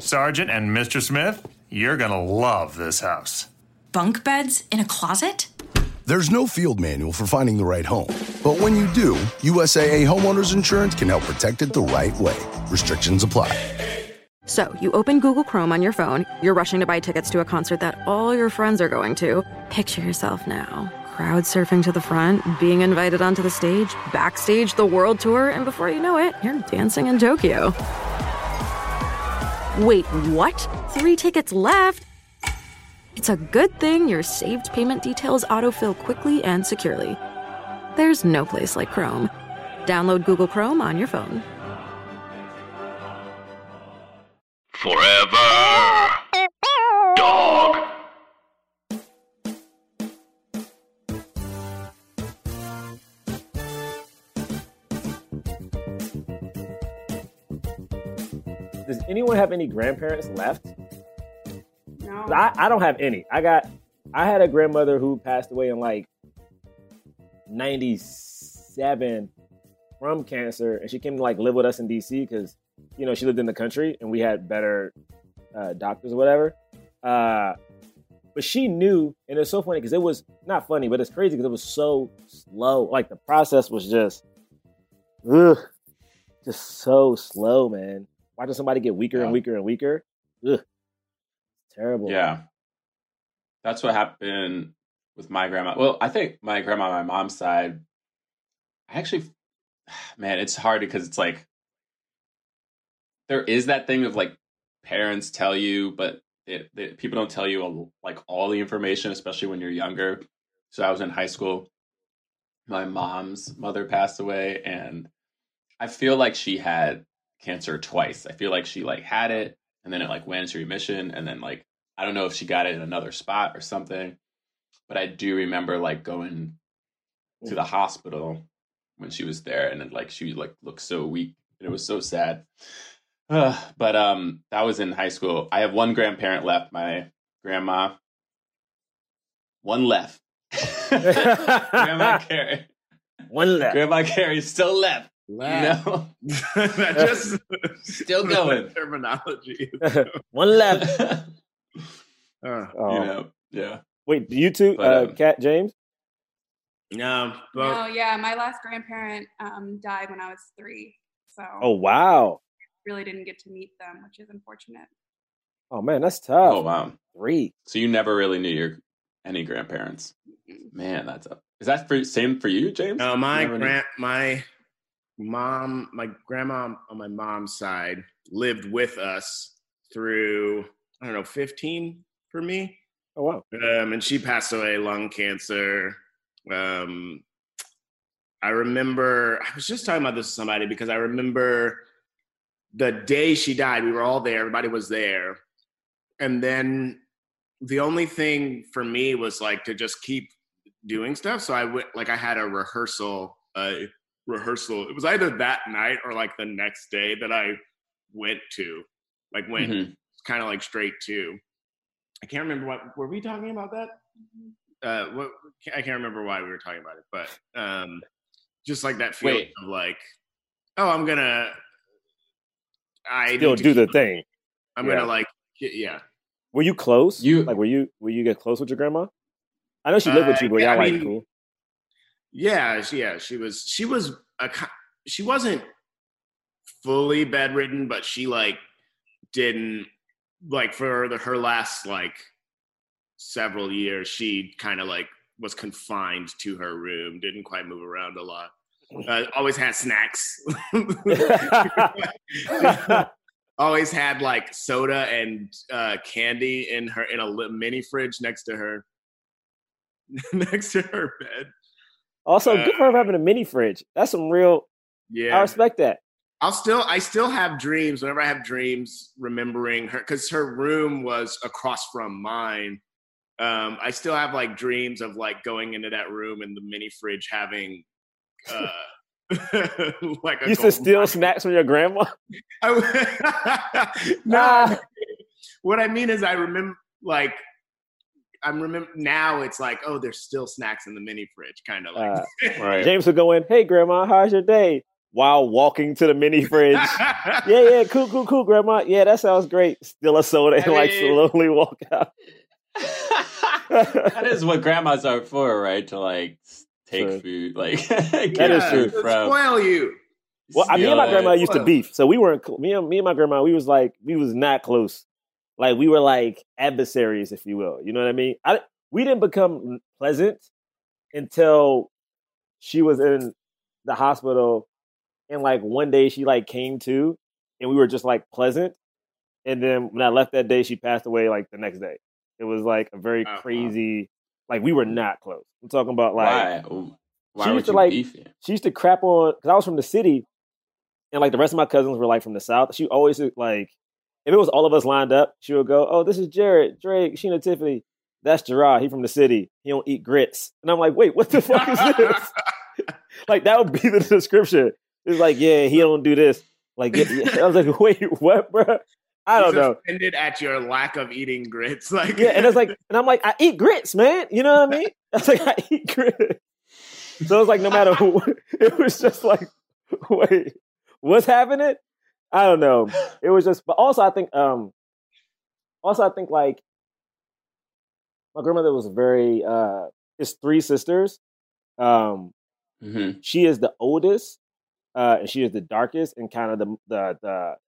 Sergeant and Mr. Smith, you're gonna love this house. Bunk beds in a closet? There's no field manual for finding the right home. But when you do, USAA Homeowners Insurance can help protect it the right way. Restrictions apply. So, you open Google Chrome on your phone, you're rushing to buy tickets to a concert that all your friends are going to. Picture yourself now, crowd surfing to the front, being invited onto the stage, backstage the world tour, and before you know it, you're dancing in Tokyo. Wait, what? 3 tickets left? It's a good thing your saved payment details autofill quickly and securely. There's no place like Chrome. Download Google Chrome on your phone. FOREVER DOG. Does anyone have any grandparents left? No. I don't have any. I had a grandmother who passed away in like 97 from cancer, and she came to like live with us in DC because, you know, she lived in the country and we had better doctors or whatever. But she knew, and it's so funny because it was not funny, but it's crazy because it was so slow. Like the process was just so slow, man. Watching somebody get weaker and weaker and weaker. Ugh. Terrible. Yeah. Man. That's what happened with my grandma. Well, I think my grandma on my mom's side, I actually, man, it's hard because it's like, there is that thing of like parents tell you, but people don't tell you like all the information, especially when you're younger. So I was in high school. My mom's mother passed away, and I feel like she had cancer twice. I feel like she like had it and then it like went into remission. And then like, I don't know if she got it in another spot or something, but I do remember like going to the hospital when she was there, and then like, she like looked so weak and it was so sad. But that was in high school. I have one grandparent left, my grandma. One left. Grandma Carrie. One left. Grandma Carrie still left. No. That just still going. Terminology. One left. You know, yeah. Wait, do you two, Kat, James? No. But... Oh, yeah. My last grandparent died when I was 3. So. Oh, wow. Really didn't get to meet them, which is unfortunate. Oh man, that's tough. Oh wow, 3. So you never really knew any grandparents. Mm-hmm. Man, that's up. Is that same for you, James? No, my grandma on my mom's side lived with us through, I don't know, 15 for me. Oh wow. And she passed away, lung cancer. I remember I was just talking about this with somebody because I remember. The day she died, we were all there. Everybody was there. And then the only thing for me was like to just keep doing stuff. So I went, like I had a rehearsal. It was either that night or like the next day that I went to, like went kind of like straight to. I can't remember what, were we talking about that? I can't remember why we were talking about it, but just like that feeling of like, oh, I'm going to. I still do the thing. I'm gonna like, yeah. Were you close? Were you get close with your grandma? I know she lived with you, but y'all like cool. Yeah, she wasn't fully bedridden, but she like didn't like for her last like several years. She kind of like was confined to her room, didn't quite move around a lot. Always had snacks. Always had like soda and candy in a mini fridge next to her bed. Also, good for her having a mini fridge. That's some real. Yeah, I respect that. I still have dreams. Whenever I have dreams, remembering her because her room was across from mine. I still have like dreams of like going into that room and the mini fridge having. Like you used to steal snacks from your grandma? No. What I mean is I remember now it's like, oh, there's still snacks in the mini fridge, kind of like. Right. James would go in, hey grandma, how's your day? while walking to the mini fridge. Yeah, cool, Grandma. Yeah, that sounds great. Steal a soda and slowly walk out. That is what grandmas are for, right? To take food, food from. Spoil you. Well, me and my grandma used to beef, so we weren't. Me and my grandma, we was not close. We were adversaries, if you will. You know what I mean? We didn't become pleasant until she was in the hospital, and one day she came to, and we were just pleasant. And then when I left that day, she passed away the next day. It was a very crazy. We were not close. I'm talking about why she used to beefing? She used to crap on, because I was from the city, and the rest of my cousins were from the south. She always if it was all of us lined up, she would go, "Oh, this is Jared, Drake, Sheena, Tiffany. That's Jerah. He from the city. He don't eat grits." And I'm like, "Wait, what the fuck is this?" That would be the description. It's yeah, he don't do this. I was like, "Wait, what, bro?" I don't know. Offended at your lack of eating grits, yeah, and it's and I'm like, I eat grits, man. You know what I mean? I was like, I eat grits. So it's no matter who, it was just wait, what's happening? I don't know. It was just, but also I think, my grandmother was very. It's three sisters. Mm-hmm. She is the oldest, and she is the darkest, and kind of the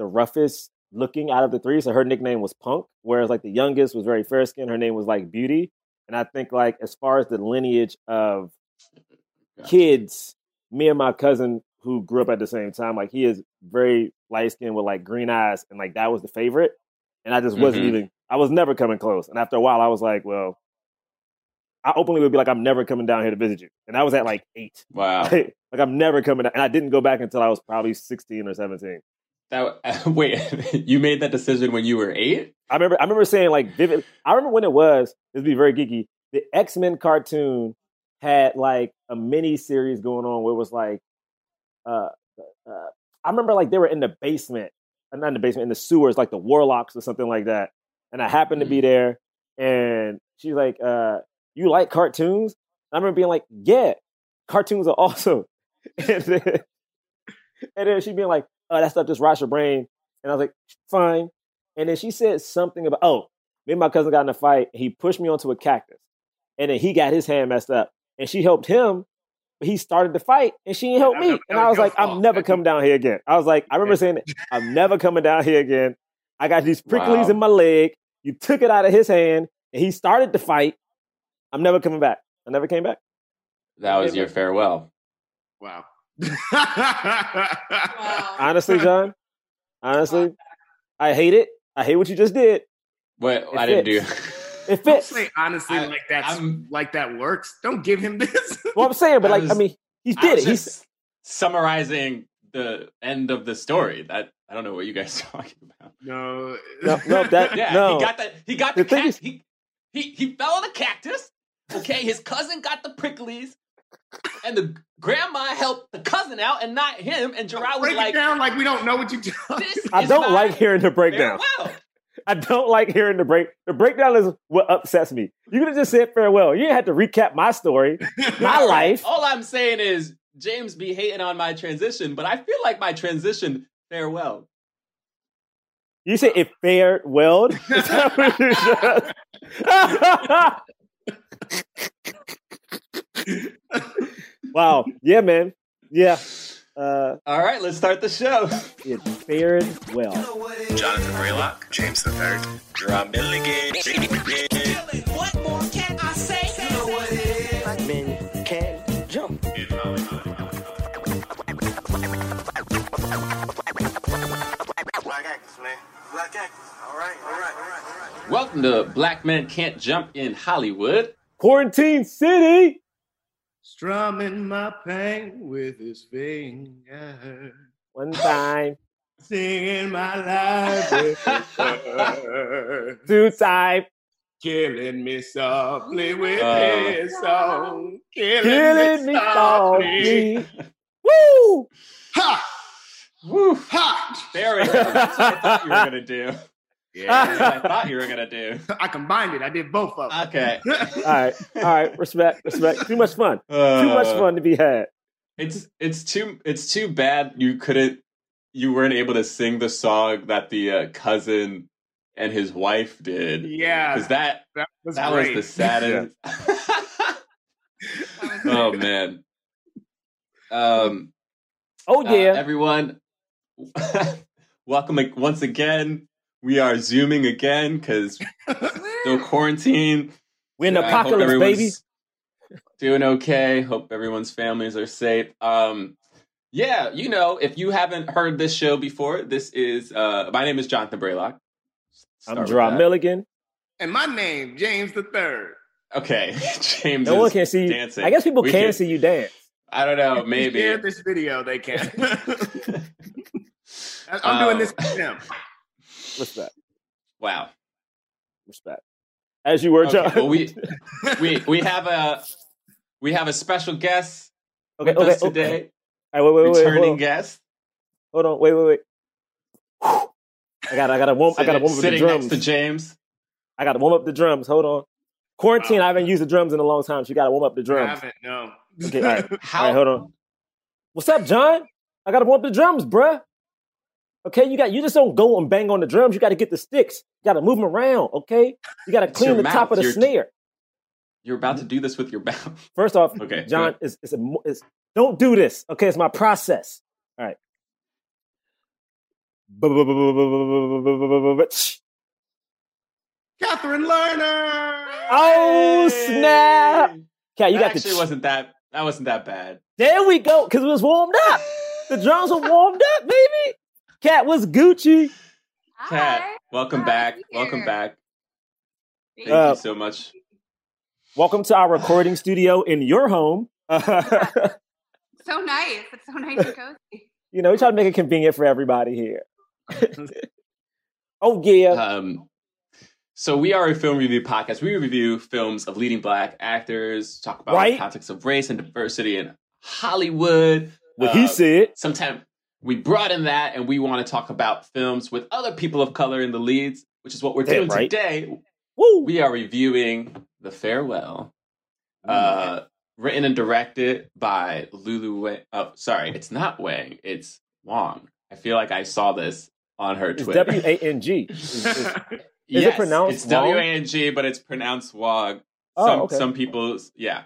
roughest looking out of the three. So her nickname was Punk, whereas the youngest was very fair skinned. Her name was Beauty. And I think as far as the lineage of kids, me and my cousin who grew up at the same time, he is very light skinned with green eyes, and that was the favorite. And I just wasn't even. I was never coming close. And after a while, I was well, I openly would be I'm never coming down here to visit you. And I was at 8. Wow. I'm never coming down. And I didn't go back until I was probably 16 or 17. That wait, you made that decision when you were 8? I remember saying vivid. I remember when it was. This would be very geeky. The X-Men cartoon had a mini series going on where it was I remember they were in the basement, not in the basement, in the sewers, the Warlocks or something like that. And I happened to be there, and she's "You like cartoons?" And I remember being "Yeah, cartoons are awesome." And then she being "Oh, that stuff just rots your brain." And I was "Fine." And then she said something about, "Oh, me and my cousin got in a fight. He pushed me onto a cactus, and then he got his hand messed up. And she helped him, but he started the fight, and she didn't help me." And I was "I'm never coming down here again." I was I remember saying, "I'm never coming down here again. I got these pricklies in my leg. You took it out of his hand, and he started the fight. I'm never coming back." I never came back. That was your farewell. Wow. Honestly, John. Honestly, I hate it. I hate what you just did. What I didn't do. It fits. Don't say honestly that's that works. Don't give him this. Well, I'm saying, but he did it. He's summarizing the end of the story. That I don't know what you guys are talking about. No. He fell on a cactus. Okay, his cousin got the pricklies, and the grandma helped the cousin out and not him. And Jerah was break it down we don't know what you do. I don't like hearing the breakdown. Farewell. I don't like hearing the breakdown is what upsets me. You could have just said farewell. You didn't have to recap my story, my life. All I'm saying is James be hating on my transition, but I feel like my transition farewell. You say it farewelled? Is that what you just... Wow. Yeah, man. Yeah. All right, let's start the show. It fared well. Jonathan Braylock, James the Third, Jerah Milligan. What more can I say? You know what it is. Black men can't jump. Black actors, man. Black actors. All right. Welcome to Black Men Can't Jump in Hollywood. Quarantine City. Strumming my pain with his finger. One time. Singing my life with his word. Two times. Killing me softly with his song. Killing me softly. Woo! Ha! Woo! Ha! There we go. That's what I thought you were going to do. Yeah, that's what I thought you were going to do. I combined it. I did both of them. Okay. All right. Respect. Too much fun. Too much fun to be had. It's too bad you weren't able to sing the song that the cousin and his wife did. Yeah. Because that was the saddest. Oh, man. Oh, yeah. Everyone, welcome once again. We are Zooming again because still quarantine. We're in the apocalypse, baby. Doing okay. Hope everyone's families are safe. Yeah, you know, if you haven't heard this show before, this is, my name is Jonathan Braylock. I'm Jerah Milligan. And my name, James the Third. Okay, James no one can see dancing. I guess people can see you dance. I don't know, maybe. If you share this video, they can. I'm doing this with them. Respect. Wow. Respect. As you were, John. Well, we have a special guest with us today. All right, wait. Returning guest. Hold on. Wait. I got to warm up the drums. Sitting next to James. I got to warm up the drums. Hold on. Quarantine. Wow. I haven't used the drums in a long time. So you got to warm up the drums. I haven't. No. Okay. All right. All right. Hold on. What's up, John? I got to warm up the drums, bruh. Okay, you just don't go and bang on the drums. You got to get the sticks. You got to move them around, okay? You got to clean the top of the snare. You're about to do this with your mouth. First off, okay, John, don't do this, okay? It's my process. All right. Catherine Lerner! Oh, snap! Cat, you got the... Actually, that wasn't that bad. There we go, because it was warmed up. The drums were warmed up, baby. Kat, what's Gucci? Kat, welcome back. Welcome back. Thank you so much. Welcome to our recording studio in your home. So nice. It's so nice and cozy. You know, we try to make it convenient for everybody here. Oh, yeah. So we are a film review podcast. We review films of leading Black actors, talk about the topics of race and diversity in Hollywood. What he said. Sometimes... We brought in that, and we want to talk about films with other people of color in the leads, which is what we're doing today. Woo! We are reviewing The Farewell, written and directed by Lulu Wang. Oh, sorry, it's not Wang, it's Wang. I feel like I saw this on her Twitter. It's W-A-N-G. Is it pronounced it's Wang? W-A-N-G, but it's pronounced Wang. Oh, some people, yeah.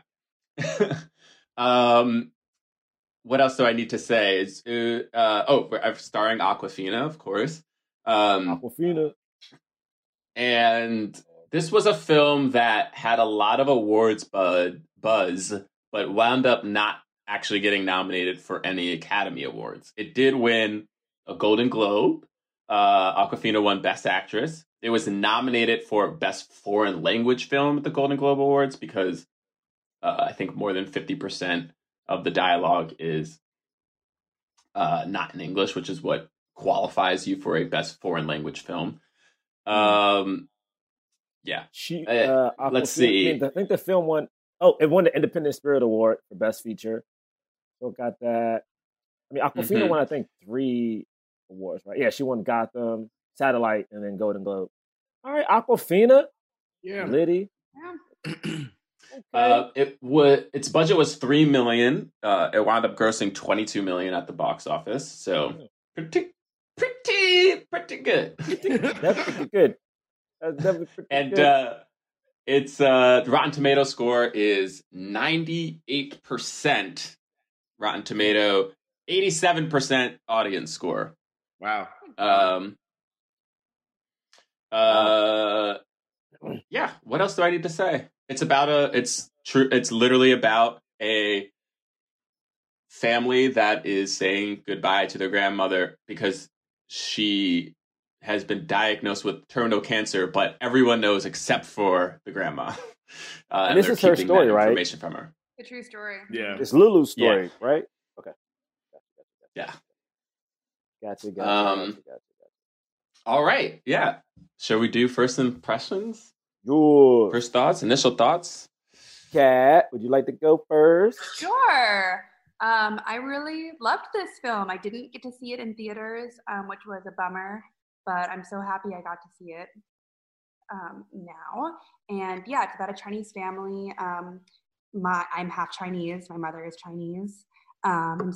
What else do I need to say? We're starring Awkwafina, of course. Awkwafina. And this was a film that had a lot of awards buzz, but wound up not actually getting nominated for any Academy Awards. It did win a Golden Globe. Awkwafina won Best Actress. It was nominated for Best Foreign Language Film at the Golden Globe Awards because I think more than 50% of the dialogue is not in English, which is what qualifies you for a best foreign language film. Yeah. Let's see. I think the film won. Oh, it won the Independent Spirit Award for Best Feature. So got that. I mean, Awkwafina won, I think, 3 awards, right? Yeah, she won Gotham, Satellite, and then Golden Globe. All right, Awkwafina. Yeah. Liddy. Yeah. Okay. Its budget was $3 million. It wound up grossing $22 million at the box office. So pretty good. That's pretty good. That's pretty good. It's the Rotten Tomatoes score is 98% Rotten Tomato, 87% audience score. Wow. Yeah. What else do I need to say? It's literally about a family that is saying goodbye to their grandmother because she has been diagnosed with terminal cancer, but everyone knows except for the grandma. And this is her story, right? Information from her. The true story. Yeah. It's Lulu's story, right? Okay. Gotcha. Yeah. Gotcha. All right. Yeah. Shall we do first impressions? Sure. First thoughts, initial thoughts. Kat, would you like to go first? Sure. I really loved this film. I didn't get to see it in theaters, which was a bummer. but I'm so happy I got to see it now. And yeah, it's about a Chinese family. I'm half Chinese. My mother is Chinese.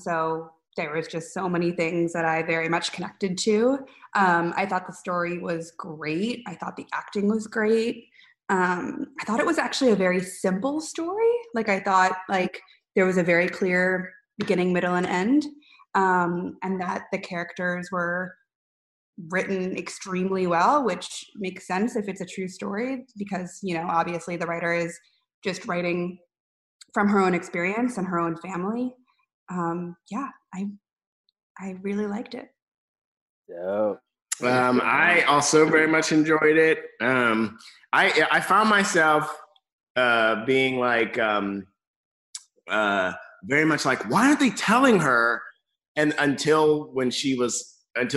So there was just so many things that I very much connected to. I thought the story was great. I thought the acting was great. I thought it was actually a very simple story. Like I thought like there was a very clear beginning, middle, and end. And that the characters were written extremely well, which makes sense if it's a true story because, you know, obviously the writer is just writing from her own experience and her own family. Yeah, I really liked it. Yeah. I also very much enjoyed it. I found myself being like very much like, why aren't they telling her? And until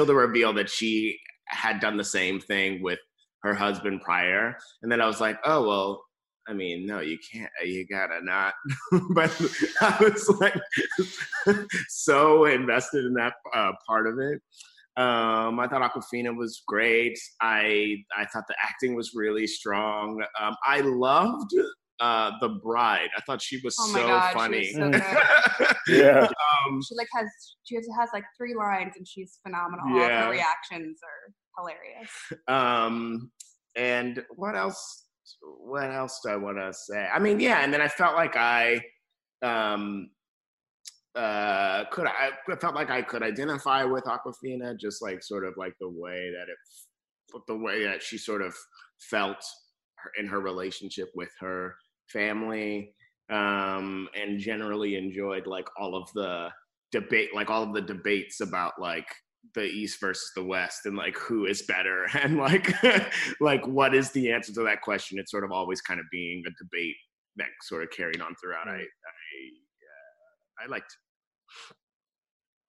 the reveal that she had done the same thing with her husband prior. And then I was like, oh, well, I mean, no, you can't, you gotta not. But I was like so invested in that part of it. I thought Awkwafina was great. I thought the acting was really strong. I loved the bride. I thought she was funny. She was so good. Yeah. She has like three lines and she's phenomenal. Yeah. All her reactions are hilarious. And what else do I want to say? I mean, yeah. And then I felt like I felt like I could identify with Awkwafina, just like sort of like the way that she sort of felt in her relationship with her family, and generally enjoyed like all of the debates about like the East versus the West and like who is better and like like what is the answer to that question. It's sort of always kind of being a debate that sort of carried on throughout. I liked.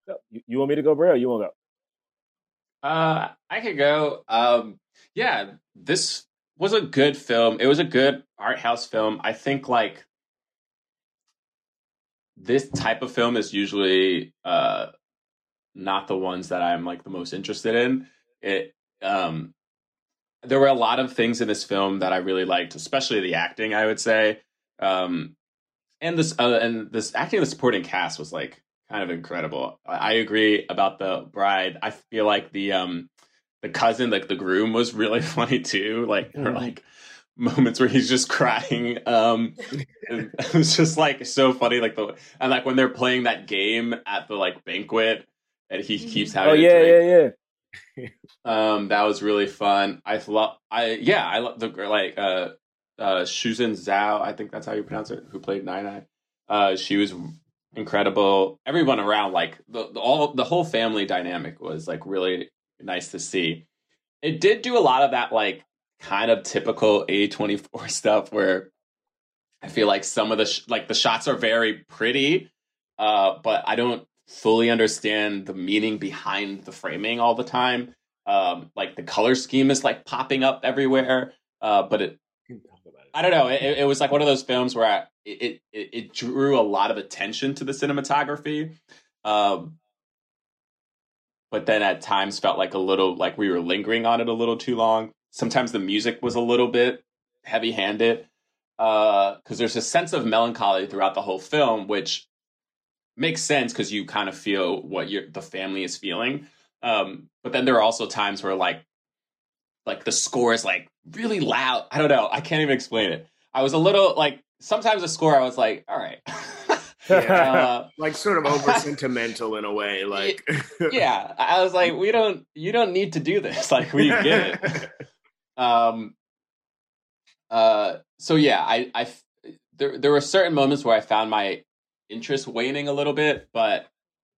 So, you want me to go, Bray, or you want to go? I could go. Yeah, this was a good film. It was a good art house film. I think like this type of film is usually not the ones that I'm like the most interested in. It there were a lot of things in this film that I really liked, especially the acting, I would say. And this acting of the supporting cast was like kind of incredible. I agree about the bride. I feel like the cousin, like the groom, was really funny too. Like there were like moments where he's just crying. It was just like so funny. Like and when they're playing that game at the like banquet, and he keeps having. Oh yeah. That was really fun. I love the like. Shuzhen Zhao, I think that's how you pronounce it, who played Nai. She was incredible. Everyone around, like the whole family dynamic was like really nice to see. It did do a lot of that like kind of typical A24 stuff where I feel like some of the shots are very pretty, but I don't fully understand the meaning behind the framing all the time. Like the color scheme is like popping up everywhere, but I don't know. It was like one of those films where it drew a lot of attention to the cinematography. But then at times felt like a little, like we were lingering on it a little too long. Sometimes the music was a little bit heavy handed. Cause there's a sense of melancholy throughout the whole film, which makes sense. Cause you kind of feel what the family is feeling. But then there are also times where like the score is like really loud. I don't know. I can't even explain it. I was a little like sometimes the score I was like, all right. Yeah. Like sort of over sentimental in a way. Like yeah. I was like, you don't need to do this. Like we get it. So yeah, there were certain moments where I found my interest waning a little bit, but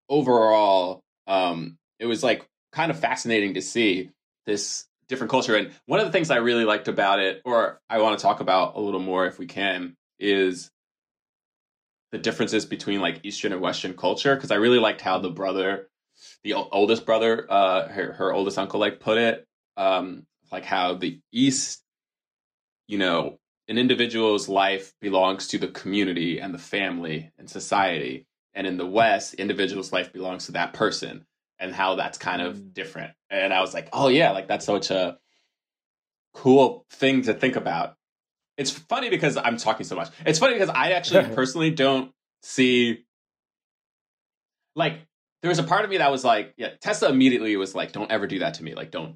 overall, it was like kind of fascinating to see this different culture. And one of the things I really liked about it, or I want to talk about a little more if we can, is the differences between like Eastern and Western culture. Cause I really liked how the oldest brother, her oldest uncle, like put it, like how the East, you know, an individual's life belongs to the community and the family and society. And in the West, individual's life belongs to that person. and how that's kind of different. And I was like, oh yeah, like that's such a cool thing to think about. It's funny because I'm talking so much. It's funny because I actually personally don't see, like, there was a part of me that was like, yeah, Tessa immediately was like, don't ever do that to me. Like, don't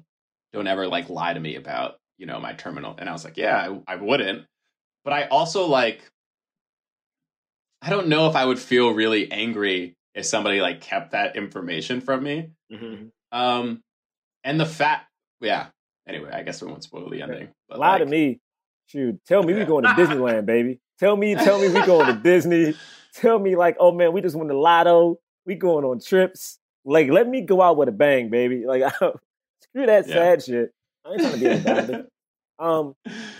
ever like lie to me about, you know, my terminal. And I was like, yeah, I wouldn't. But I also like, I don't know if I would feel really angry if somebody like kept that information from me. Mm-hmm. And the fact, yeah. Anyway, I guess we won't spoil the ending. But lie to me. Shoot, tell me we going to Disneyland, baby. Tell me we going to Disney. Tell me like, oh man, we just won the lotto. We going on trips. Like, let me go out with a bang, baby. Like, screw that sad shit. I ain't trying to be a bad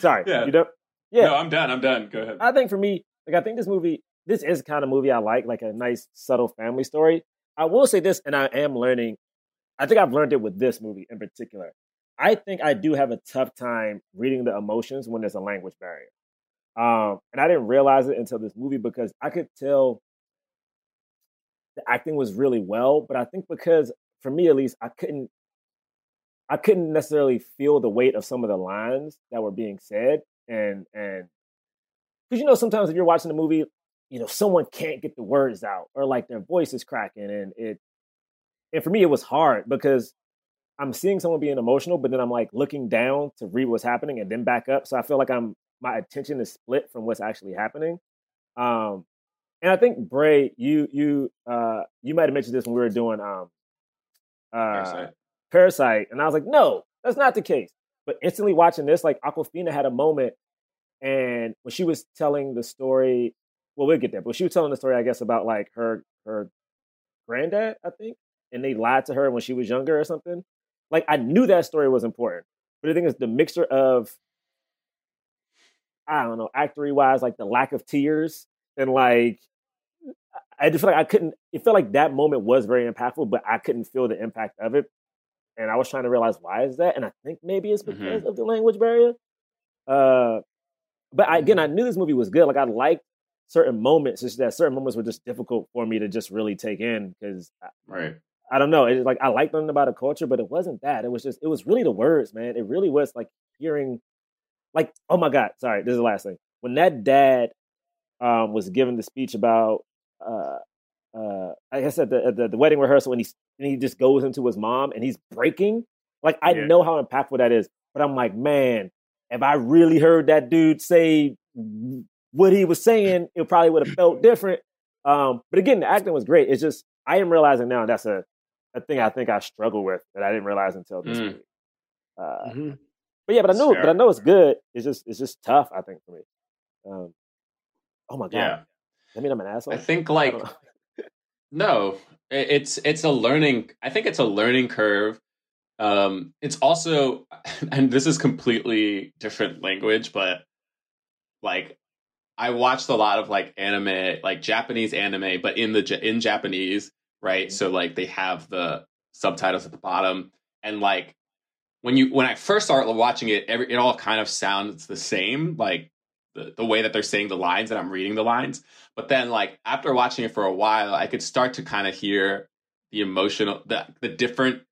sorry. Yeah. You don't. Yeah. No, I'm done. Go ahead. I think for me, like, I think this is the kind of movie I like a nice, subtle family story. I will say this, and I think I've learned it with this movie in particular. I think I do have a tough time reading the emotions when there's a language barrier. And I didn't realize it until this movie because I could tell the acting was really well, but I think because, for me at least, I couldn't necessarily feel the weight of some of the lines that were being said. And because, you know, sometimes if you're watching a movie, you know, someone can't get the words out or like their voice is cracking. And for me, it was hard because I'm seeing someone being emotional, but then I'm like looking down to read what's happening and then back up. So I feel like my attention is split from what's actually happening. And I think Bray, you might've mentioned this when we were doing Parasite. And I was like, no, that's not the case. But instantly watching this, like Awkwafina had a moment and when she was telling the story, well, we'll get there, but she was telling the story, I guess, about like her granddad, I think. And they lied to her when she was younger or something. Like, I knew that story was important. But the thing is, the mixture of, I don't know, actory-wise, like the lack of tears. And like, I just feel like it felt like that moment was very impactful, but I couldn't feel the impact of it. And I was trying to realize, why is that? And I think maybe it's because of the language barrier. But I knew this movie was good. Like, I liked certain moments. It's just that certain moments were just difficult for me to just really take in because I don't know. It's like, I liked learning about a culture, but it wasn't that. It was just, it was really the words, man. It really was like hearing, like, oh my God, sorry, this is the last thing. When that dad was giving the speech about, I guess at the wedding rehearsal, and he just goes into his mom and he's breaking, like, I know how impactful that is, but I'm like, man, if I really heard that dude say what he was saying, it probably would have felt different. But again, the acting was great. It's just, I am realizing now that's a thing I think I struggle with that I didn't realize until this movie. But I know it's good. It's just tough, I think, for me. Oh my God. Yeah. I mean, I'm an asshole. I think like, no, it's a learning curve. It's also, and this is completely different language, but like, I watched a lot of like anime, like Japanese anime, but in Japanese, right? Mm-hmm. So like they have the subtitles at the bottom, and like when I first started watching it, it all kind of sounds the same, like the way that they're saying the lines and I'm reading the lines. But then like after watching it for a while, I could start to kind of hear the different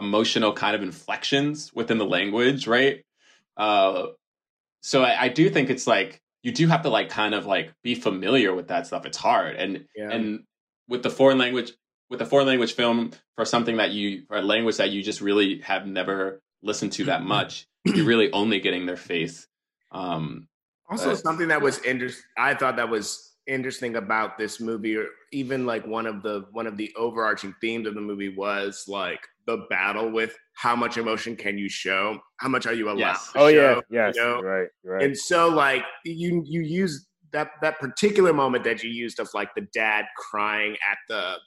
emotional kind of inflections within the language, right? So I do think it's like, you do have to like kind of like be familiar with that stuff. It's hard. And with the foreign language film for a language that you just really have never listened to that much, you're really only getting their face. Something that was I thought that was interesting about this movie, or even like one of the overarching themes of the movie was like the battle with how much emotion can you show? How much are you allowed to show? Oh, yeah. Yes. You know? Right. And so like you use that particular moment that you used of like the dad crying at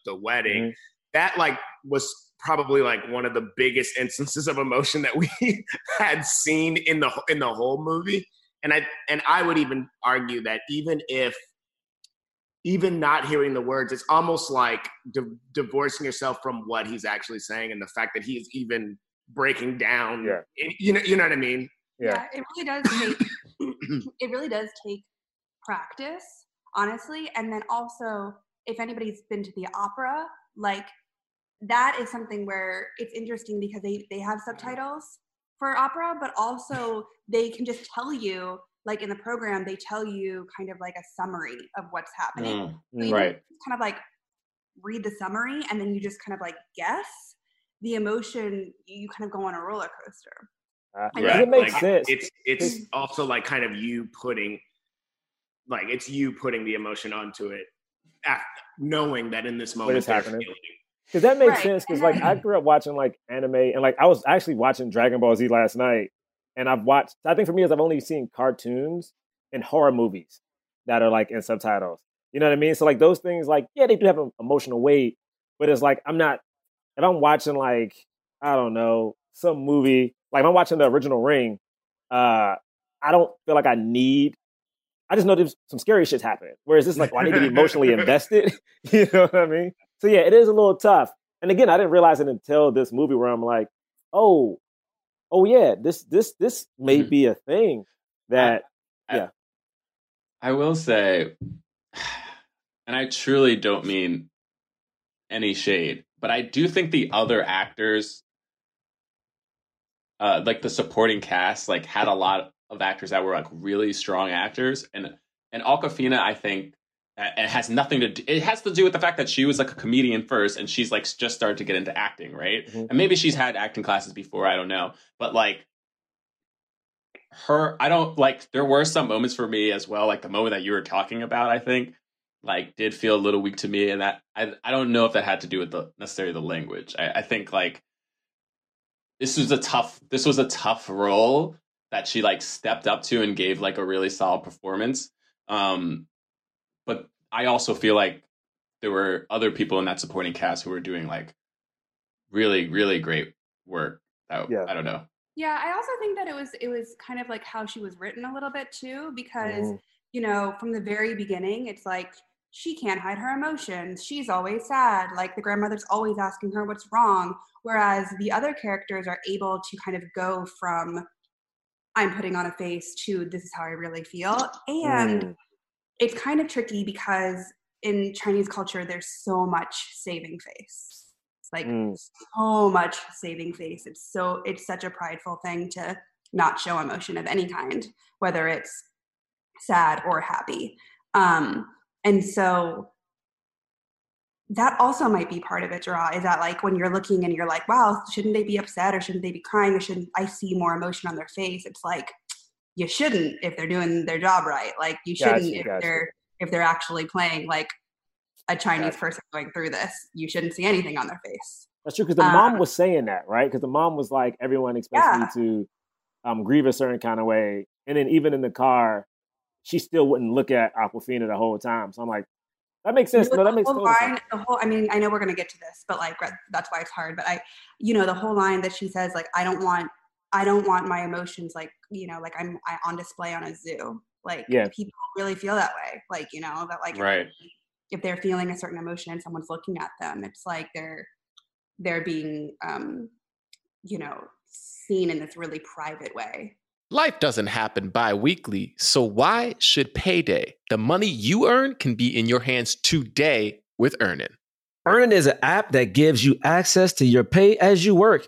the wedding, that like was probably like one of the biggest instances of emotion that we had seen in the whole movie. And I would even argue that even not hearing the words, it's almost like divorcing yourself from what he's actually saying and the fact that he's even breaking down. Yeah. You know what I mean? Yeah, it really does take practice, honestly. And then also, if anybody's been to the opera, like that is something where it's interesting because they have subtitles for opera, but also they can just tell you, like in the program, they tell you kind of like a summary of what's happening. So you kind of like read the summary and then you just kind of like guess the emotion, you kind of go on a roller coaster. It makes sense. It's also like kind of you putting, like it's you putting the emotion onto it, knowing that in this moment it's happening. Because that makes sense. Because like I grew up watching like anime, and like I was actually watching Dragon Ball Z last night, and I've watched. I think for me, is I've only seen cartoons and horror movies that are like in subtitles. You know what I mean? So like those things, like yeah, they do have an emotional weight, but it's like I'm not. If I'm watching like I don't know some movie, like if I'm watching the original Ring, I don't feel like I need. I just know there's some scary shit's happening. Whereas this is like, well, I need to be emotionally invested. You know what I mean? So yeah, it is a little tough. And again, I didn't realize it until this movie where I'm like, oh yeah, this may be a thing that, I will say, and I truly don't mean any shade, but I do think the other actors, like the supporting cast, like had a lot of actors that were like really strong actors. And Awkwafina, I think, it has nothing to do, it has to do with the fact that she was like a comedian first and she's like just started to get into acting, right? Mm-hmm. And maybe she's had acting classes before, I don't know. But like her, I don't like, there were some moments for me as well, like the moment that you were talking about, I think, like did feel a little weak to me. And that, I don't know if that had to do with necessarily the language. I think like, this was a tough role that she like stepped up to and gave like a really solid performance. But I also feel like there were other people in that supporting cast who were doing like really, really great work. I don't know. Yeah, I also think that it was kind of like how she was written a little bit too, because you know, from the very beginning, it's like she can't hide her emotions. She's always sad. Like the grandmother's always asking her what's wrong, whereas the other characters are able to kind of go from I'm putting on a face to this is how I really feel, and. It's kind of tricky because in Chinese culture, there's so much saving face. Like so much saving face. It's such a prideful thing to not show emotion of any kind, whether it's sad or happy. And so that also might be part of it, Jerah, is that like when you're looking and you're like, wow, shouldn't they be upset or shouldn't they be crying or shouldn't I see more emotion on their face? It's like, you shouldn't if they're doing their job right. Like you shouldn't if they're actually playing like a Chinese person going through this. You shouldn't see anything on their face. That's true because the mom was saying that, right? Because the mom was like, everyone expects me to grieve a certain kind of way, and then even in the car, she still wouldn't look at Awkwafina the whole time. So I'm like, that makes sense. No, that makes total sense. The whole, I mean, I know we're gonna get to this, but like that's why it's hard. But the whole line that she says, like, I don't want my emotions like, you know, like I'm on display on a zoo. Like people really feel that way. Like, you know, that like if they're feeling a certain emotion and someone's looking at them, it's like they're being, you know, seen in this really private way. Life doesn't happen bi-weekly. So why should payday? The money you earn can be in your hands today with Earnin. Earnin is an app that gives you access to your pay as you work.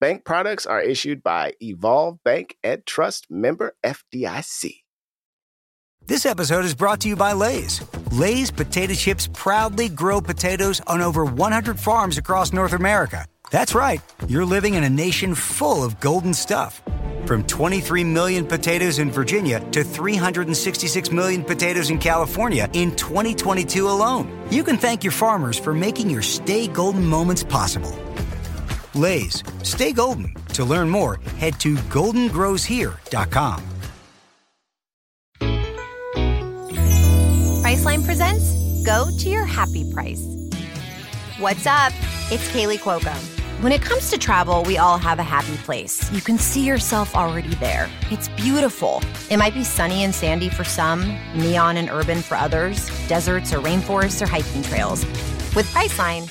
Bank products are issued by Evolve Bank and Trust, member FDIC. This episode is brought to you by Lay's. Lay's potato chips proudly grow potatoes on over 100 farms across North America. That's right. You're living in a nation full of golden stuff. From 23 million potatoes in Virginia to 366 million potatoes in California in 2022 alone, you can thank your farmers for making your Stay Golden moments possible. Lay's, Stay Golden. To learn more, head to goldengrowshere.com. Priceline presents Go to Your Happy Price. What's up? It's Kaylee Cuoco. When it comes to travel, we all have a happy place. You can see yourself already there. It's beautiful. It might be sunny and sandy for some, neon and urban for others, deserts or rainforests or hiking trails. With Priceline,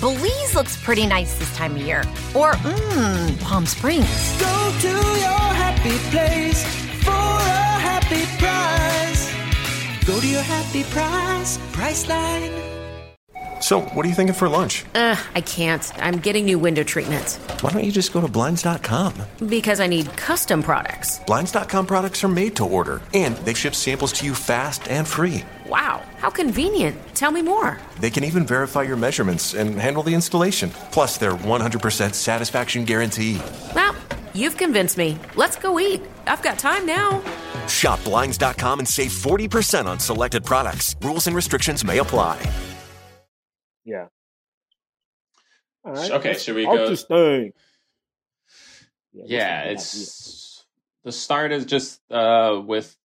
Belize looks pretty nice this time of year. Or, Palm Springs. Go to your happy place for a happy price. Go to your happy price, Priceline. So, what are you thinking for lunch? I can't. I'm getting new window treatments. Why don't you just go to Blinds.com? Because I need custom products. Blinds.com products are made to order, and they ship samples to you fast and free. Wow, how convenient. Tell me more. They can even verify your measurements and handle the installation. Plus, they're 100% satisfaction guarantee. Well, you've convinced me. Let's go eat. I've got time now. Shop Blinds.com and save 40% on selected products. Rules and restrictions may apply. Yeah. All right. Okay, should we go? Yeah, it's the start is just with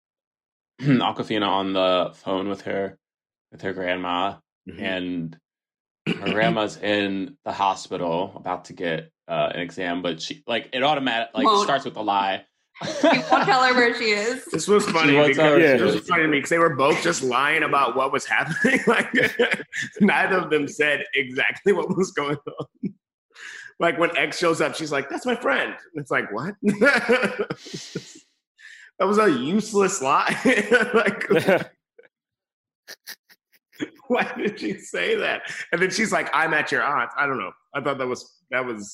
Awkwafina on the phone with her grandma, mm-hmm. and her grandma's in the hospital about to get an exam, but she starts with a lie. She won't tell her where she is. This was funny because they were both just lying about what was happening. Like neither of them said exactly what was going on. Like when X shows up, she's like, "That's my friend." And it's like, what? That was a useless lie. Like, why did she say that? And then she's like, "I'm at your aunt's." I don't know. I thought that was getting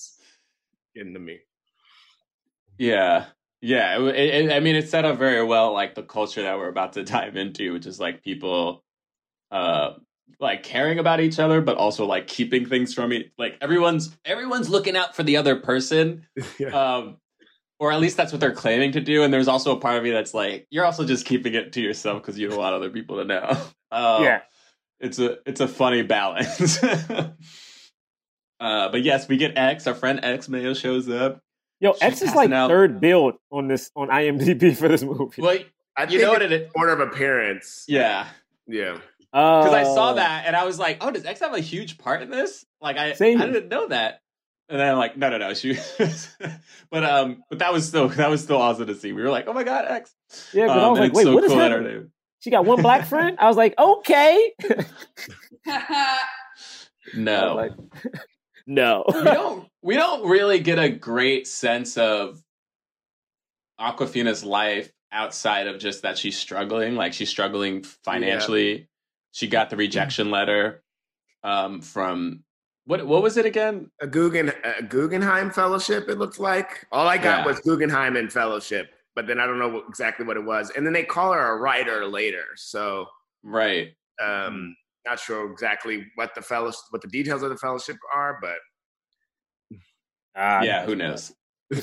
to me. Yeah. Yeah, it set up very well, like, the culture that we're about to dive into, which is, like, people, like, caring about each other, but also, like, keeping things from it. Like, everyone's looking out for the other person, or at least that's what they're claiming to do. And there's also a part of me that's like, you're also just keeping it to yourself because you don't want other people to know. It's a funny balance. But, yes, we get X. Our friend X Mayo shows up. Yo, X is like third build on IMDb for this movie. Well, I think it's order of appearance. Yeah. Yeah. Because I saw that and I was like, oh, does X have a huge part in this? Like, I didn't know that. And then I'm like, no. She but that was still awesome to see. We were like, oh my God, X. Yeah, but I was like, wait, so what is cool happening? She got one black friend? I was like, okay. No. No. We don't really get a great sense of Awkwafina's life outside of just that she's struggling. Like, she's struggling financially. Yeah. She got the rejection letter from what was it again? A Guggenheim Fellowship, it looked like. All I got was Guggenheim and Fellowship, but then I don't know exactly what it was. And then they call her a writer later. So right. Not sure exactly what the details of the fellowship are, but who knows?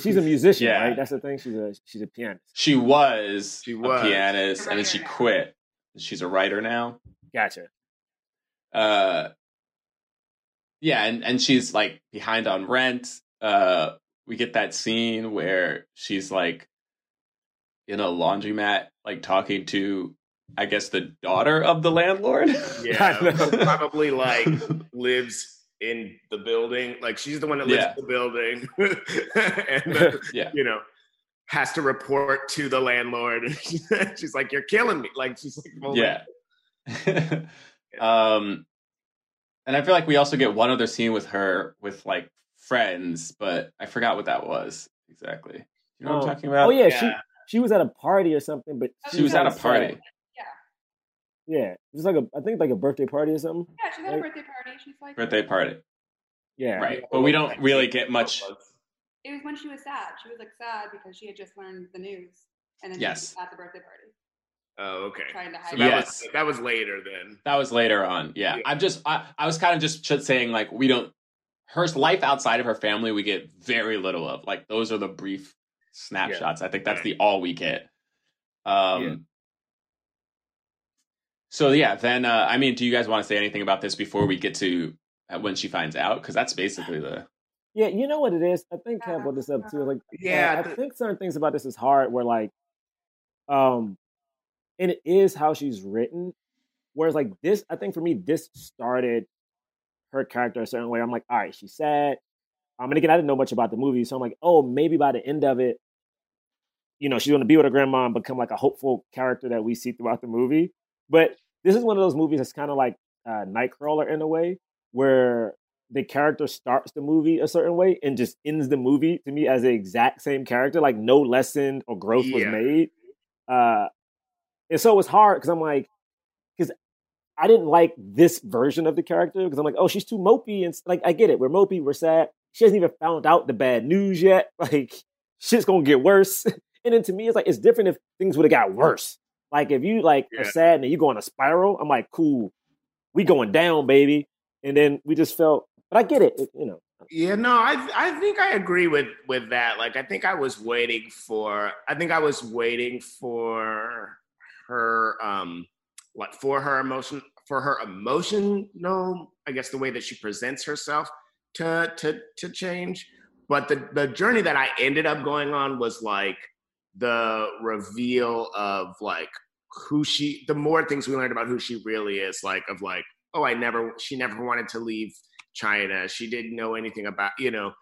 She's a musician, right? That's the thing. She's a pianist. She was a pianist, and then she quit. She's a writer now. Gotcha. And she's like behind on rent. We get that scene where she's like in a laundromat, like talking to I guess, the daughter of the landlord. Yeah, probably like lives in the building. Like she's the one that lives in the building, and you know, has to report to the landlord. She's like, "You're killing me!" Like she's like, well, yeah. And I feel like we also get one other scene with her with like friends, but I forgot what that was exactly. You know what I'm talking about? Oh yeah. She was at a party or something, but she was at a party. Yeah. Yeah. It was like I think like a birthday party or something. Yeah, she had a birthday party. She's like birthday party. Yeah. Right. But we don't really get much. It was when she was sad. She was like sad because she had just learned the news. And then she was at the birthday party. Oh, okay. Trying to hide. So that was later then. That was later on. Yeah. I'm just I was kind of just saying like we don't her life outside of her family we get very little of. Like those are the brief snapshots. Yeah. I think that's the all we get. So yeah, then I mean, do you guys want to say anything about this before we get to when she finds out? Because that's basically the. Yeah, you know what it is. I think Kat brought this up too. Like, I think certain things about this is hard. Where like, and it is how she's written. Whereas like this, I think for me, this started her character a certain way. I'm like, all right, she's sad. And again, I didn't know much about the movie, so I'm like, oh, maybe by the end of it, you know, she's going to be with her grandma and become like a hopeful character that we see throughout the movie. But this is one of those movies that's kind of like Nightcrawler in a way, where the character starts the movie a certain way and just ends the movie to me as the exact same character. Like no lesson or growth was made. And so it was hard because I'm like, because I didn't like this version of the character because I'm like, oh, she's too mopey. And like, I get it. We're mopey. We're sad. She hasn't even found out the bad news yet. Like, shit's gonna get worse. And then to me, it's like, it's different if things would have got worse. Like, if you, like, are sad and you go on a spiral, I'm like, cool, we going down, baby. And then we just felt, but I get it, you know. Yeah, no, I think I agree with that. Like, I think I was waiting for, her, like, for her emotional, I guess the way that she presents herself to change. But the journey that I ended up going on was like the reveal of like who she, the more things we learned about who she really is, like of like, oh, she never wanted to leave China. She didn't know anything about, you know,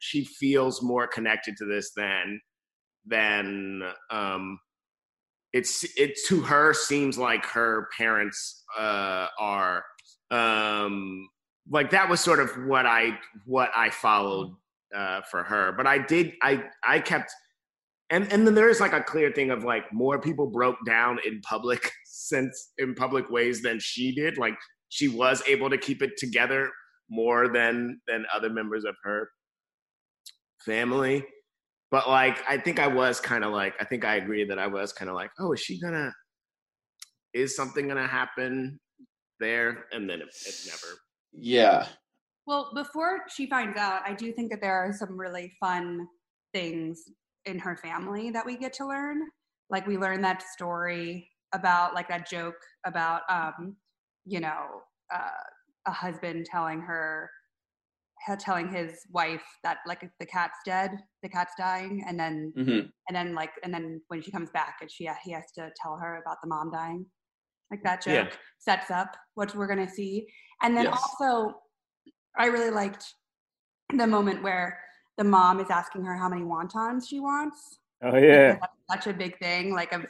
she feels more connected to this than it to her seems like her parents are, like that was sort of what I followed for her, but I kept, and then there is like a clear thing of like more people broke down in public ways than she did. Like she was able to keep it together more than other members of her family, but like I think I was kind of like I think I agree that I was kind of like, oh, is something gonna happen there? And then it never. Yeah. Well, before she finds out, I do think that there are some really fun things in her family that we get to learn. Like we learn that story about like that joke about, you know, a husband telling his wife that like the cat's dying. And then, and then when she comes back and he has to tell her about the mom dying. Like that joke sets up what we're going to see. And then also, I really liked the moment where the mom is asking her how many wontons she wants. Oh, yeah. That's such a big thing, like of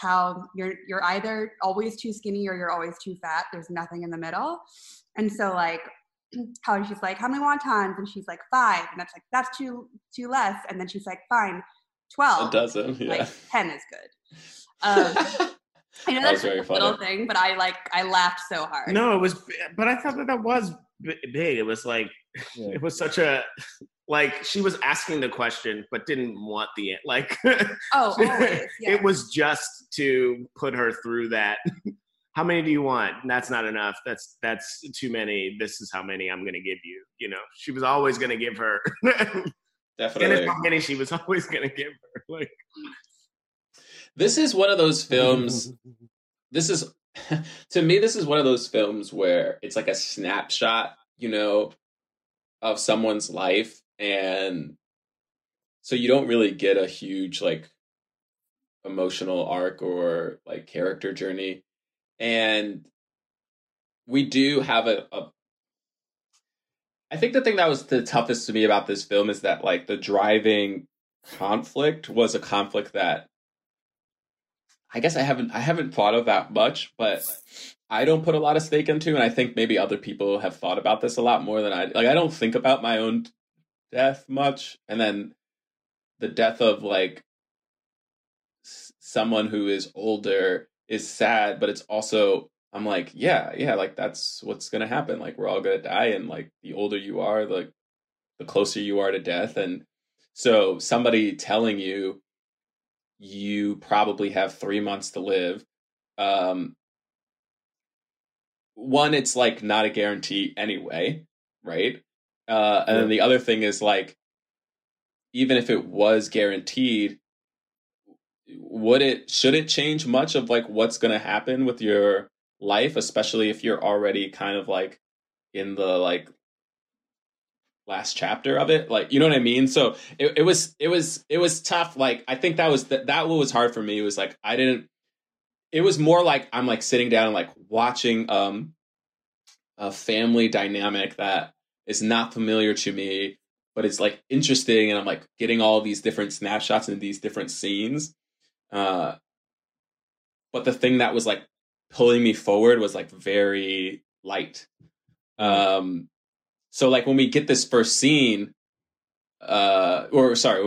how you're either always too skinny or you're always too fat. There's nothing in the middle. And so, like, how she's like, how many wontons? And she's like, 5. And that's like, that's too less. And then she's like, fine, 12. A dozen, yeah. Like, 10 is good. I know that's just a little thing, but I laughed so hard. No, it was, but I thought that was big. It was like, it was such a, like, she was asking the question, but didn't want the, like, oh, always, yeah. It was just to put her through that. How many do you want? That's not enough. That's too many. This is how many I'm going to give you. You know, she was always going to give her. Definitely. And how many she was always going to give her. Like, this is one of those films, to me, this is one of those films where it's like a snapshot, you know, of someone's life. And so you don't really get a huge, like, emotional arc or like character journey. And we do have I think the thing that was the toughest to me about this film is that like the driving conflict was a conflict that I guess I haven't thought of that much, but I don't put a lot of stake into, and I think maybe other people have thought about this a lot more than I. Like, I don't think about my own death much, and then the death of like someone who is older is sad, but it's also, I'm like, yeah, like that's what's gonna happen. Like, we're all gonna die, and like the older you are, like the closer you are to death, and so somebody telling you you probably have 3 months to live. One, it's like not a guarantee anyway, right? And then the other thing is like, even if it was guaranteed, should it change much of like what's going to happen with your life, especially if you're already kind of like in the like last chapter of it, like, you know what I mean? So it was tough. Like, I think that what was hard for me was like, it was more like I'm like sitting down and like watching a family dynamic that is not familiar to me, but it's like interesting, and I'm like getting all these different snapshots and these different scenes. But the thing that was like pulling me forward was like very light. So like when we get this first scene, when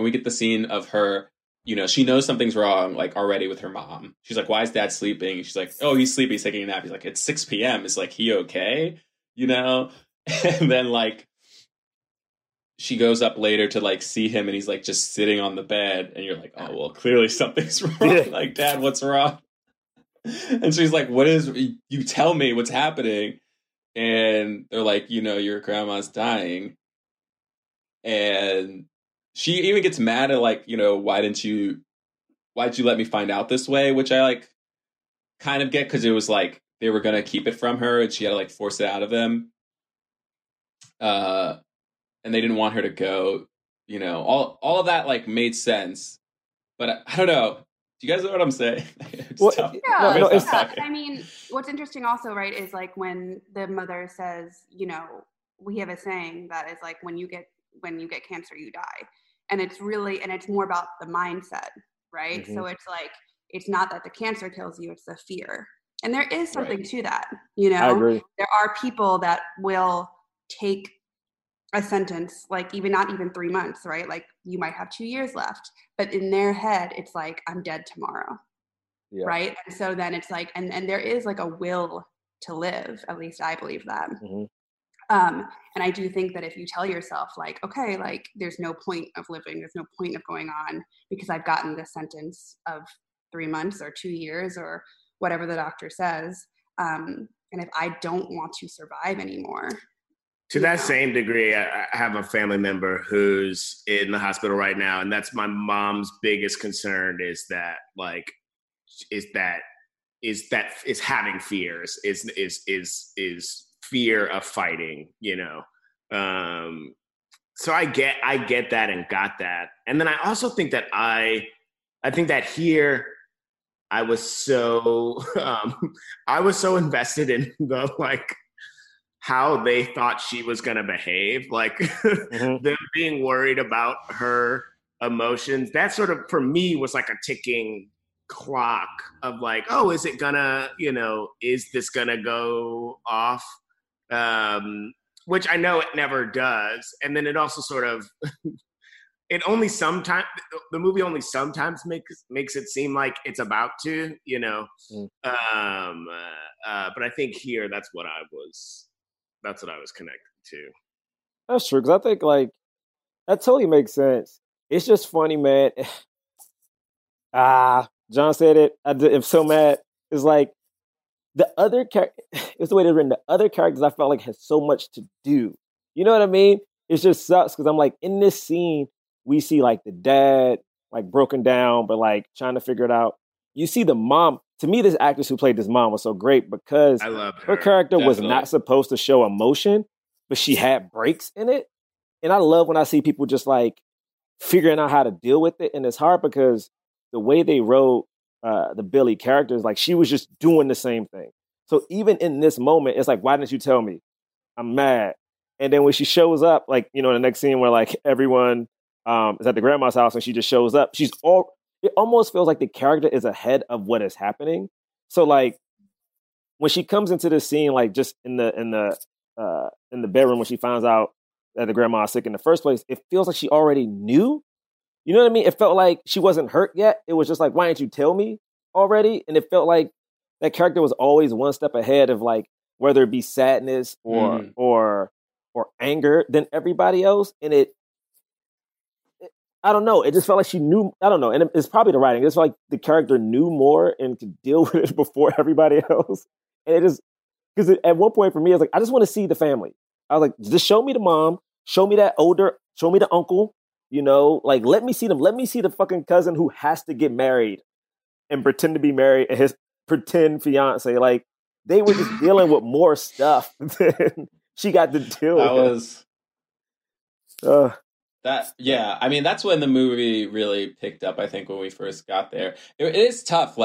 we get the scene of her, you know, she knows something's wrong, like already with her mom. She's like, why is dad sleeping? And she's like, oh, he's sleepy. He's taking a nap. He's like, it's 6 p.m. It's like, he okay? You know? And then like, she goes up later to like see him, and he's like just sitting on the bed, and you're like, oh, well, clearly something's wrong. Yeah. Like, dad, what's wrong? And she's like, you tell me what's happening. And they're like, you know, your grandma's dying. And she even gets mad at like, you know, why'd you let me find out this way? Which I like kind of get, because it was like they were going to keep it from her, and she had to like force it out of them. And they didn't want her to go, you know, all of that like made sense. But I don't know. Do you guys know what I'm saying? It's tough. Yeah, no, it's tough. I mean, what's interesting also, right, is like when the mother says, you know, we have a saying that is like, when you get cancer, you die. And it's really, and it's more about the mindset, right? Mm-hmm. So it's like, it's not that the cancer kills you, it's the fear. And there is something to that, you know? I agree. There are people that will take a sentence, like not even 3 months, right? Like, you might have 2 years left, but in their head, it's like, I'm dead tomorrow, right? And so then it's like, and there is like a will to live, at least I believe that. Mm-hmm. And I do think that if you tell yourself like, okay, like there's no point of living, there's no point of going on, because I've gotten this sentence of 3 months or 2 years or whatever the doctor says. And if I don't want to survive anymore, to that same degree, I have a family member who's in the hospital right now, and that's my mom's biggest concern is having fears, is fear of fighting, you know? So I get that and got that. And then I also think that I think that here I was so, invested in the like, how they thought she was going to behave, like mm-hmm. them being worried about her emotions. That sort of, for me, was like a ticking clock of like, oh, is it gonna, you know, is this going to go off? Which I know it never does. And then it also sort of, the movie only sometimes makes it seem like it's about to, you know? But I think here, that's what I was connected to. That's true, because I think, like, that totally makes sense. It's just funny, man. John said it. I'm so mad. It's like, it's the way they're written. The other characters I felt like had so much to do. You know what I mean? It just sucks, because I'm like, in this scene, we see, like, the dad, like, broken down, but, like, trying to figure it out. You see the mom. To me, this actress who played this mom was so great, because her character was not supposed to show emotion, but she had breaks in it. And I love when I see people just like figuring out how to deal with it. And it's hard because the way they wrote the Billy characters, like she was just doing the same thing. So even in this moment, it's like, why didn't you tell me? I'm mad. And then when she shows up, like, you know, in the next scene where like everyone is at the grandma's house and she just shows up, it almost feels like the character is ahead of what is happening. So like when she comes into this scene, like just in the bedroom, when she finds out that the grandma is sick in the first place, it feels like she already knew. You know what I mean? It felt like she wasn't hurt yet. It was just like, why didn't you tell me already? And it felt like that character was always one step ahead of like, whether it be sadness or anger than everybody else. And it I don't know. It just felt like she knew, I don't know. And it's probably the writing. It's like the character knew more and could deal with it before everybody else. And it is, because at one point for me, I was like, I just want to see the family. I was like, just show me the mom, show me that older, show me the uncle, you know, like, let me see them. Let me see the fucking cousin who has to get married and pretend to be married and his pretend fiance. Like, they were just dealing with more stuff than she got to deal with. Yeah, I mean, that's when the movie really picked up, I think, when we first got there. It is tough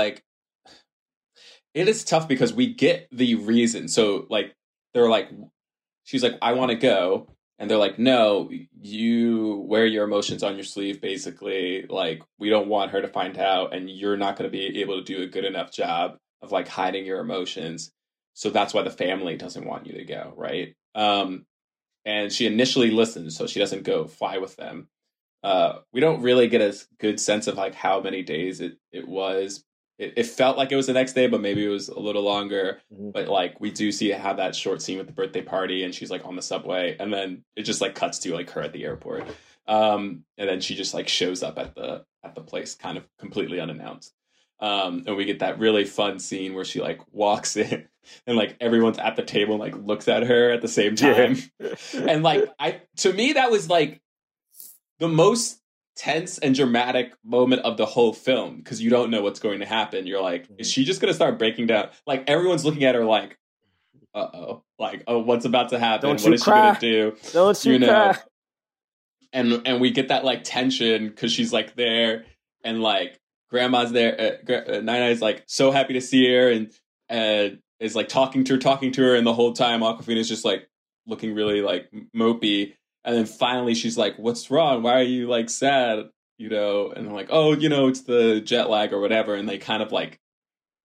because we get the reason. So, like, they're like, she's like, I want to go. And they're like, no, you wear your emotions on your sleeve, basically. Like, we don't want her to find out, and you're not going to be able to do a good enough job of like hiding your emotions. So that's why the family doesn't want you to go, right? And she initially listens, so she doesn't go fly with them. We don't really get a good sense of like how many days it was. It felt like it was the next day, but maybe it was a little longer. Mm-hmm. But like, we do see have that short scene with the birthday party, and she's like on the subway, and then it just like cuts to like her at the airport. And then she just like shows up at the place kind of completely unannounced. And we get that really fun scene where she like walks in and like everyone's at the table and like looks at her at the same time. Yeah. And like, to me, that was like the most tense and dramatic moment of the whole film, because you don't know what's going to happen. You're like, is she just going to start breaking down? Like, everyone's looking at her like, uh-oh, like, oh, what's about to happen? What is she going to do? Don't you know? And we get that like tension because she's like there and like, Grandma's there. Nai is like so happy to see her, and is like talking to her, and the whole time Awkwafina's just like looking really like mopey. And then finally she's like, "What's wrong? Why are you like sad?" You know, and I'm like, "Oh, you know, it's the jet lag or whatever." And they kind of like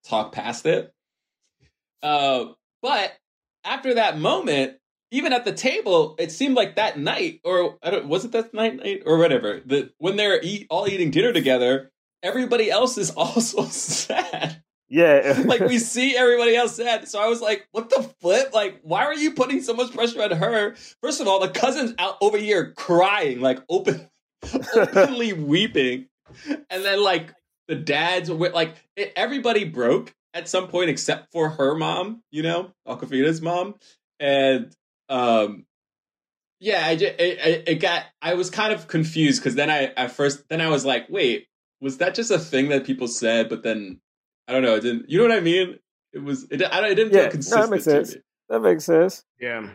talk past it. But after that moment, even at the table, it seemed like that night, or was it that night or whatever? When they're all eating dinner together, everybody else is also sad. Yeah. Like, we see everybody else sad. So I was like, what the flip? Like, why are you putting so much pressure on her? First of all, the cousin's out over here crying, like openly weeping. And then like the dads, like everybody broke at some point except for her mom, you know, Awkwafina's mom. And, yeah, I was kind of confused. Cause then I was like, wait, was that just a thing that people said? But then, I don't know. It didn't. You know what I mean? It didn't feel consistent. No, that makes sense. That makes sense. Yeah.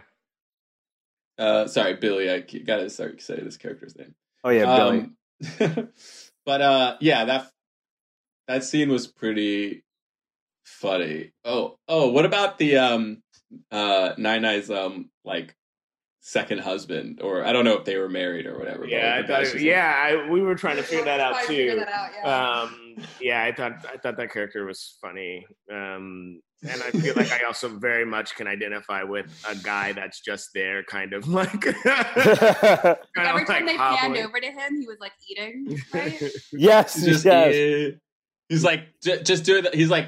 Sorry, Billy. I gotta start saying this character's name. Oh yeah, Billy. But yeah, that scene was pretty funny. Oh, what about the Nai's like second husband, or I don't know if they were married or whatever. Yeah, but like, we were trying to figure that out too. I thought that character was funny, and I feel like I also very much can identify with a guy that's just there, kind of like. Every time they panned over to him, he was like eating. Right? Yes. He's like just doing. He's like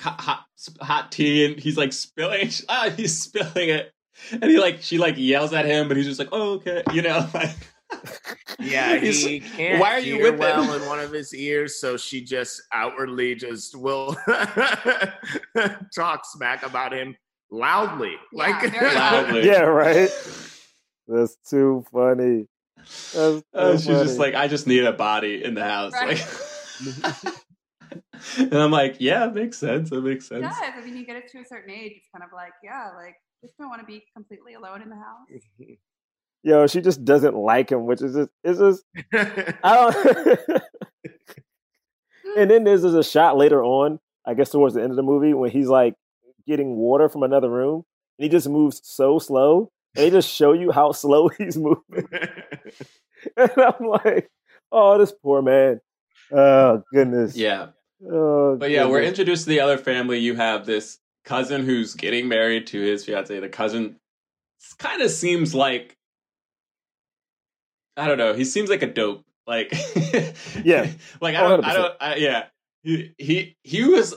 hot tea, and he's like spilling. He's spilling it. And she yells at him, but he's just like, "Oh, okay," you know. Like, yeah, he can't. Why are you with well in one of his ears? So she just outwardly just will talk smack about him loudly, loudly. Yeah, right. That's too funny. She's just like, "I just need a body in the house," right. Like. And I'm like, "Yeah, it makes sense. It makes sense." Yeah, I mean, you get it to a certain age, it's kind of like, yeah, like. Just don't want to be completely alone in the house. Yo, she just doesn't like him, which is just I don't And then there's a shot later on, I guess towards the end of the movie, when he's like getting water from another room, and he just moves so slow. They just show you how slow he's moving. And I'm like, oh, this poor man. Oh, goodness. Yeah. Oh, but yeah, goodness. We're introduced to the other family. You have this cousin who's getting married to his fiance. The cousin kind of seems like, I don't know, he seems like a dope. Like, yeah. Like, I don't, He was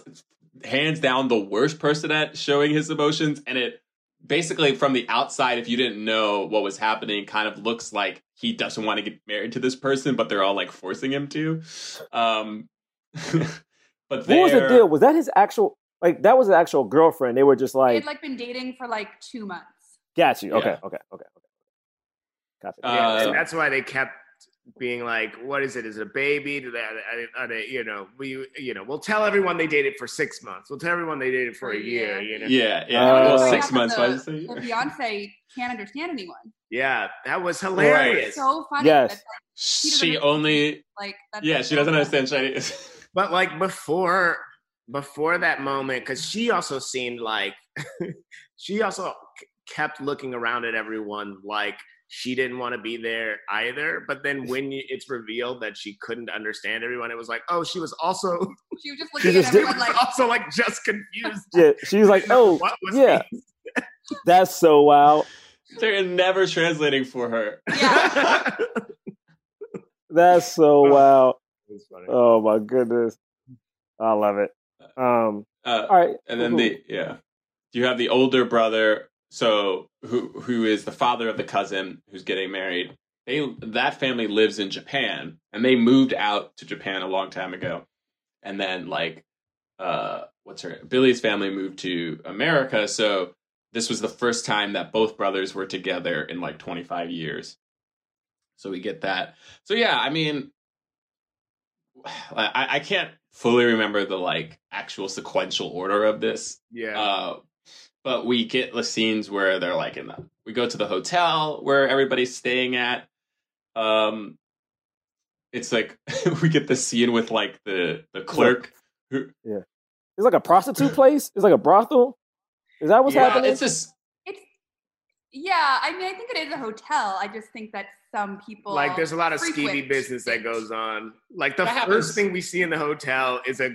hands down the worst person at showing his emotions, and it basically, from the outside, if you didn't know what was happening, kind of looks like he doesn't want to get married to this person, but they're all like forcing him to. But what was the deal? Was that his actual, like, that was his actual girlfriend? They were just like, they had like been dating for like 2 months. Got you. Okay. Yeah. Okay. Yeah, and that's why they kept being like, what is it? Is it a baby? Do they? We'll tell everyone they dated for 6 months. We'll tell everyone they dated for a year. You know? Yeah. Well, 6 months. The fiance can't understand anyone. Yeah, that was hilarious. Right. So funny. Yes, that, like, she only like. She doesn't understand Chinese. But like before that moment, because she also seemed like she also kept looking around at everyone like. She didn't want to be there either. But then when it's revealed that she couldn't understand everyone, it was like, oh, she was also... She was just looking at everyone like... also, like, just confused. Yeah, she was like, oh, yeah. That's so wild. They're never translating for her. Yeah. That's so wild. Oh, my goodness. I love it. All right. And then you have the older brother... So who is the father of the cousin who's getting married? That family lives in Japan, and they moved out to Japan a long time ago. And then like Billy's family moved to America. So this was the first time that both brothers were together in like 25 years. So we get that. So yeah, I mean, I can't fully remember the like actual sequential order of this. Yeah. But we get the scenes where they're like we go to the hotel where everybody's staying at. It's like we get the scene with like the clerk. Yeah. It's like a prostitute place. It's like a brothel. Is that what's happening? I mean, I think it is a hotel. I just think that some people... Like, there's a lot of skeevy business that goes on. Like, the first thing we see in the hotel is a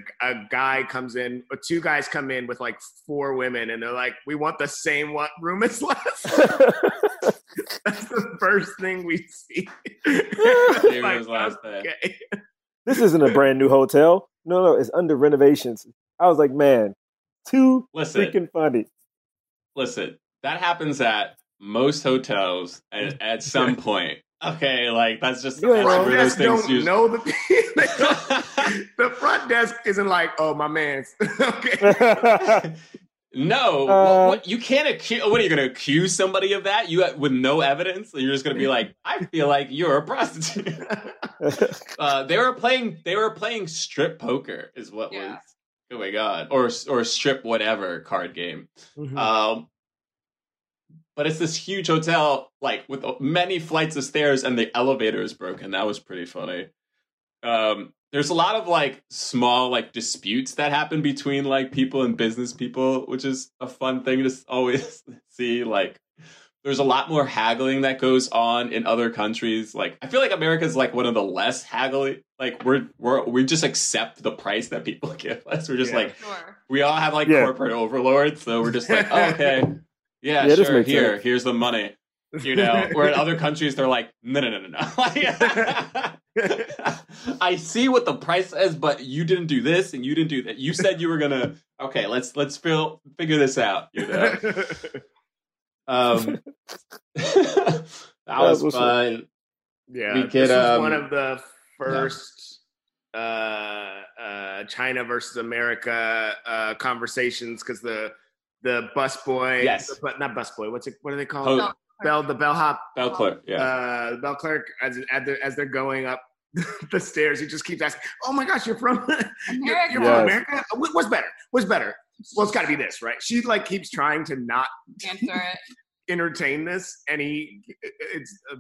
guy comes in, or two guys come in with, like, 4 women, and they're like, we want the same room as last. That's the first thing we see. Like, last okay. This isn't a brand new hotel. No, it's under renovations. I was like, man, too freaking funny. Listen, that happens at... most hotels at some point. Okay, like that's just the front desk don't know the the front desk isn't like, oh my man's okay. No, what, you can't accuse. What are you going to accuse somebody of that? You with no evidence, you're just going to be like, I feel like you're a prostitute. They were playing strip poker, is what was. Oh my god, or strip whatever card game. Mm-hmm. But it's this huge hotel, like, with many flights of stairs, and the elevator is broken. That was pretty funny. There's a lot of, like, small, like, disputes that happen between, like, people and business people, which is a fun thing to always see. Like, there's a lot more haggling that goes on in other countries. Like, I feel like America's, like, one of the less haggling. Like, we just accept the price that people give us. We're just like, sure. We all have, like, corporate overlords, so we're just like, oh, okay. Yeah, sure. Here's the money. You know, where in other countries they're like, no. I see what the price is, but you didn't do this and you didn't do that. You said you were gonna. Okay, let's figure this out. You know, that was fun. Yeah, we get, this was one of the first China versus America conversations because the busboy, but not busboy. What are they called? The bellhop, bell clerk. Yeah, bell clerk. As they're going up the stairs, he just keeps asking, "Oh my gosh, you're from America? You're from America? What's better? What's better? Well, it's got to be this, right?" She like keeps trying to not answer it, entertain this, and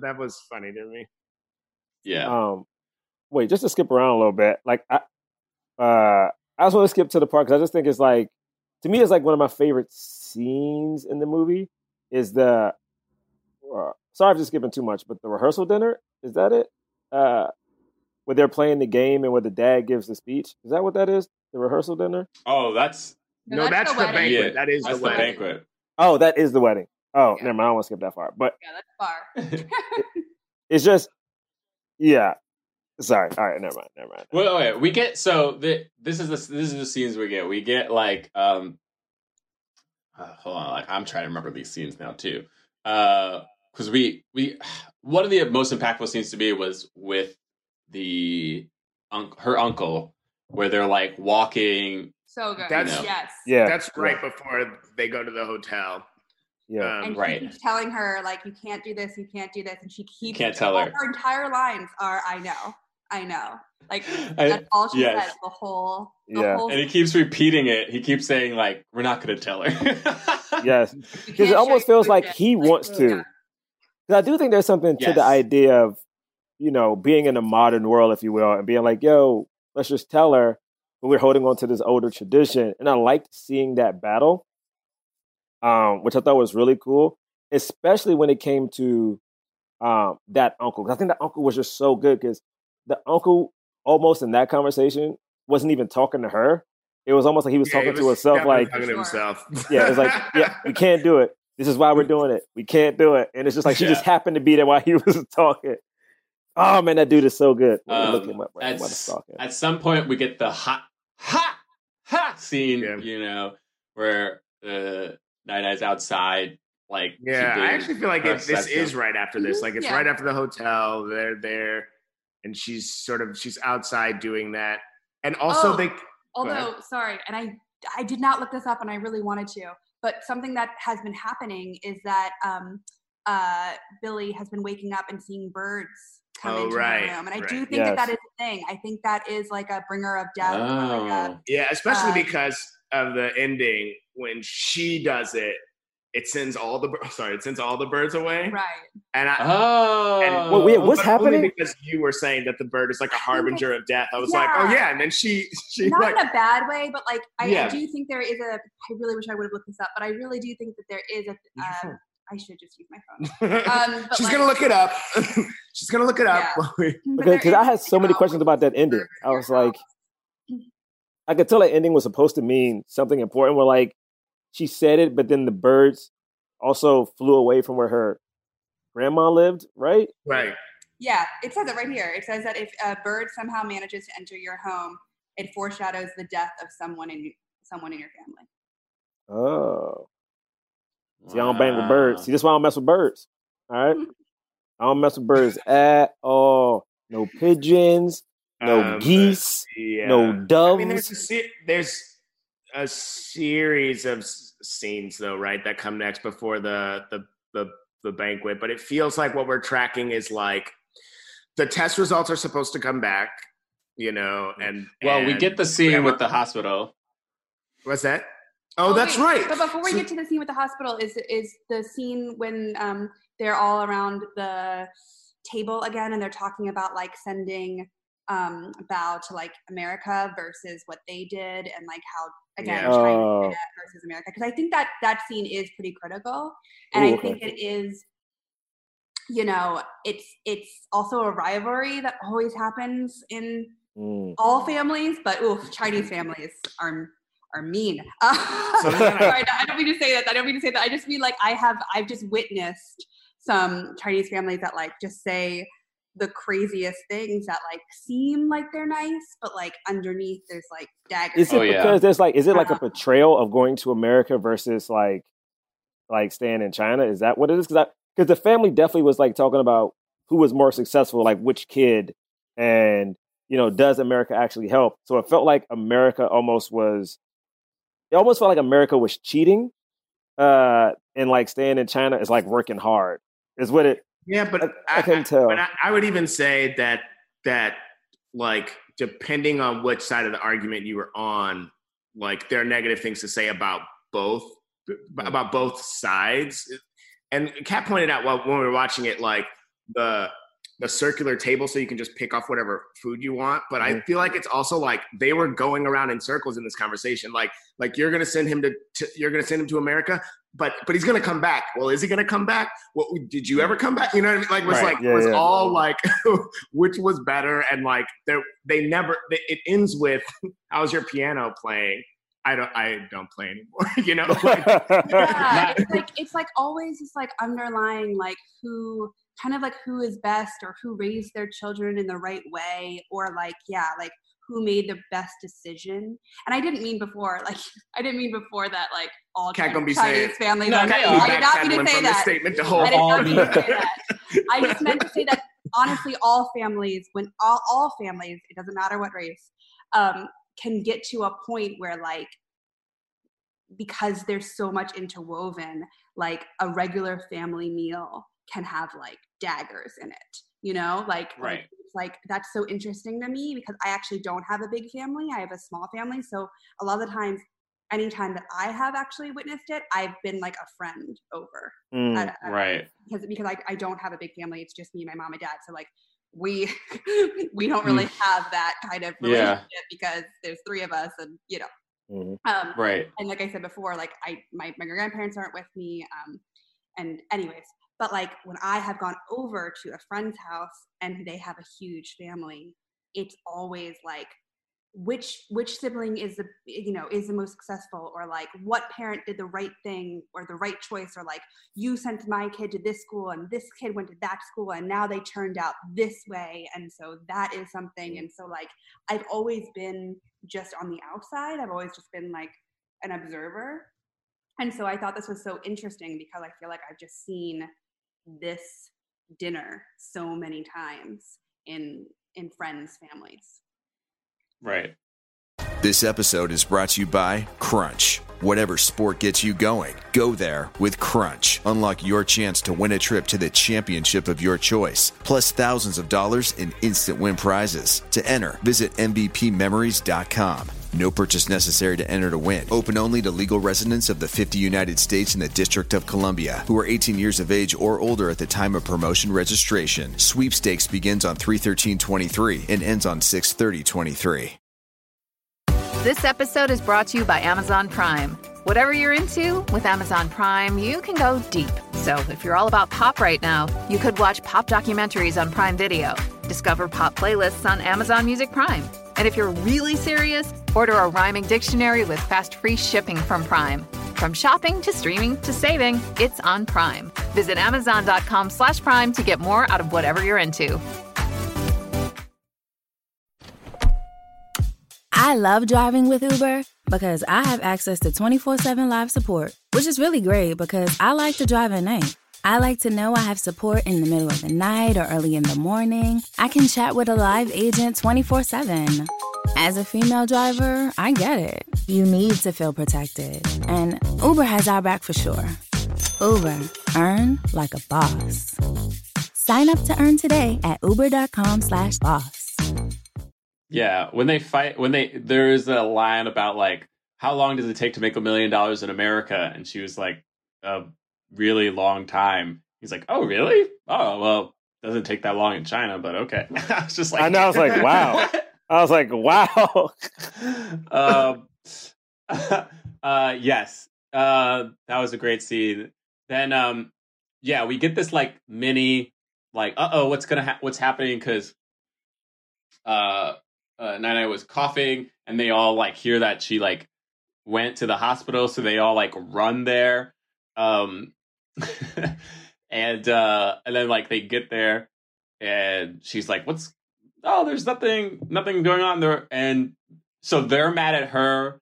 that was funny to me. Yeah. Wait, just to skip around a little bit, like I. I just want to skip to the part because I just think it's like, to me, it's like one of my favorite scenes in the movie is the, sorry if I'm skipping too much, but the rehearsal dinner, is that it? Where they're playing the game and where the dad gives the speech. Is that what that is? The rehearsal dinner? Oh, that's... No, that's the banquet. Yeah, that is the wedding. Banquet. Oh, that is the wedding. Oh, yeah. Never mind. I won't skip that far. But yeah, that's far. It's just... Yeah. Sorry. All right. Never mind. Well, okay. We get... So, this is the scenes we get. We get, like... hold on. Like, I'm trying to remember these scenes now, too. Because we... One of the most impactful scenes to me was with her uncle, where they're like walking. So good. That's, yes. Yeah. That's right before they go to the hotel. Yeah. And he keeps telling her, like, you can't do this, you can't do this. And she keeps her entire lines are, I know. Like, that's all she says the whole whole. And he keeps repeating it. He keeps saying, like, we're not gonna tell her. Yes. Because it almost feels like he wants to. Because I do think there's something to the idea of, you know, being in a modern world, if you will, and being like, yo, let's just tell her, but we're holding on to this older tradition. And I liked seeing that battle, which I thought was really cool, especially when it came to that uncle. Because I think the uncle was just so good because the uncle almost in that conversation wasn't even talking to her. It was almost like he was talking to himself. Like, talking to himself. Yeah, it was like, yeah, we can't do it. This is why we're doing it. We can't do it. And it's just like she just happened to be there while he was talking. Oh, man, that dude is so good. At some point, we get the ha scene, you know, where Nai-Nai's outside. Like, yeah, I actually feel like this is right after this. Like, it's right after the hotel. They're there, and she's outside doing that. And also and I did not look this up, and I really wanted to. But something that has been happening is that Billy has been waking up and seeing birds come into the room. And I do think that is a thing. I think that is like a bringer of death. Oh. Like especially because of the ending when she does it, it sends all the birds away. Right. And what's happening? Because you were saying that the bird is like a harbinger of death. I was like, oh yeah. And then she not like, in a bad way, but like I do think there is a. I really wish I would have looked this up, but I really do think that there is a. I should just use my phone. She's going to look it up. She's going to look it up. Yeah. Because I had so many questions about that ending. I was like, I could tell that ending was supposed to mean something important where like she said it, but then the birds also flew away from where her grandma lived, right? Right. Yeah, it says it right here. It says that if a bird somehow manages to enter your home, it foreshadows the death of someone in your family. Oh. See, I don't bang with birds. See, that's why I don't mess with birds. All right? I don't mess with birds at all. No pigeons, no geese, no doves. I mean, there's a series of scenes, though, right, that come next before the banquet. But it feels like what we're tracking is, like, the test results are supposed to come back, you know, and... Well, we get the scene with the hospital. What's that? Oh, that's right. But before we get to the scene with the hospital, is the scene when they're all around the table again, and they're talking about like sending a bow to like America versus what they did, and like how again China versus America. Because I think that scene is pretty critical, and I think it is. You know, it's also a rivalry that always happens in all families, but Chinese families are mean. Sorry, I don't mean to say that. I just mean like I've just witnessed some Chinese families that like just say the craziest things that like seem like they're nice, but like underneath there's like daggers. Is it because there's like, is it like a portrayal of going to America versus like staying in China? Is that what it is? Because the family definitely was like talking about who was more successful, like which kid, and you know, does America actually help? So it felt like America It almost felt like America was cheating, and like staying in China is like working hard. Is what it? Yeah, but I couldn't tell. But I would even say that like depending on which side of the argument you were on, like there are negative things to say about both sides. And Kat pointed out when we were watching it, like the the circular table so you can just pick off whatever food you want. But I feel like it's also like they were going around in circles in this conversation. Like you're going to send him to you're going to send him to America, but he's going to come back. Well, is he going to come back? What did you ever come back? You know what I mean? Like was right. like yeah, was yeah. all like which was better, and like they never it ends with how's your piano playing? I don't play anymore, you know? Like, yeah, it's like always this like underlying like who kind of like who is best or who raised their children in the right way or like, yeah, like who made the best decision. And I didn't mean before that like all Chinese families are not. I did not mean to say that. I just meant to say that honestly all families, when all families, it doesn't matter what race, can get to a point where like, because there's so much interwoven, like a regular family meal can have like daggers in it, you know, like, right. like that's so interesting to me because I actually don't have a big family. I have a small family. So a lot of the times, anytime that I have actually witnessed it, I've been like a friend over. Right. Because I don't have a big family. It's just me, my mom and dad. So like, we don't really have that kind of relationship because there's three of us and, you know, right. And like I said before, like my grandparents aren't with me. And anyways, but like when I have gone over to a friend's house and they have a huge family, it's always like, which sibling is the, you know, is the most successful, or like what parent did the right thing or the right choice, or like you sent my kid to this school and this kid went to that school and now they turned out this way. And so that is something. And so like, I've always been just on the outside. I've always just been like an observer. And so I thought this was so interesting because I feel like I've just seen this dinner so many times in friends' families. Right. This episode is brought to you by Crunch. Whatever sport gets you going, go there with Crunch. Unlock your chance to win a trip to the championship of your choice, plus thousands of dollars in instant win prizes. To enter, visit mvpmemories.com. No purchase necessary to enter to win. Open only to legal residents of the 50 United States and the District of Columbia who are 18 years of age or older at the time of promotion registration. Sweepstakes begins on 3/13/23 and ends on 6/30/23. This episode is brought to you by Amazon Prime. Whatever you're into, with Amazon Prime, you can go deep. So if you're all about pop right now, you could watch pop documentaries on Prime Video. Discover pop playlists on Amazon Music Prime. And if you're really serious, order a rhyming dictionary with fast free shipping from Prime. From shopping to streaming to saving, it's on Prime. Visit Amazon.com/Prime to get more out of whatever you're into. I love driving with Uber because I have access to 24/7 live support, which is really great because I like to drive at night. I like to know I have support in the middle of the night or early in the morning. I can chat with a live agent 24/7. As a female driver, I get it. You need to feel protected. And Uber has our back for sure. Uber. Earn like a boss. Sign up to earn today at uber.com/boss. Yeah, there's a line about like, how long does it take to make $1 million in America? And she was like, really long time. He's like, oh really? Oh well, doesn't take that long in China, but okay. I was like wow yes, that was a great scene. Then we get this like mini like what's happening, because Nai was coughing and they all like hear that she like went to the hospital, so they all like run there. And then like they get there and she's like, there's nothing going on there. And so they're mad at her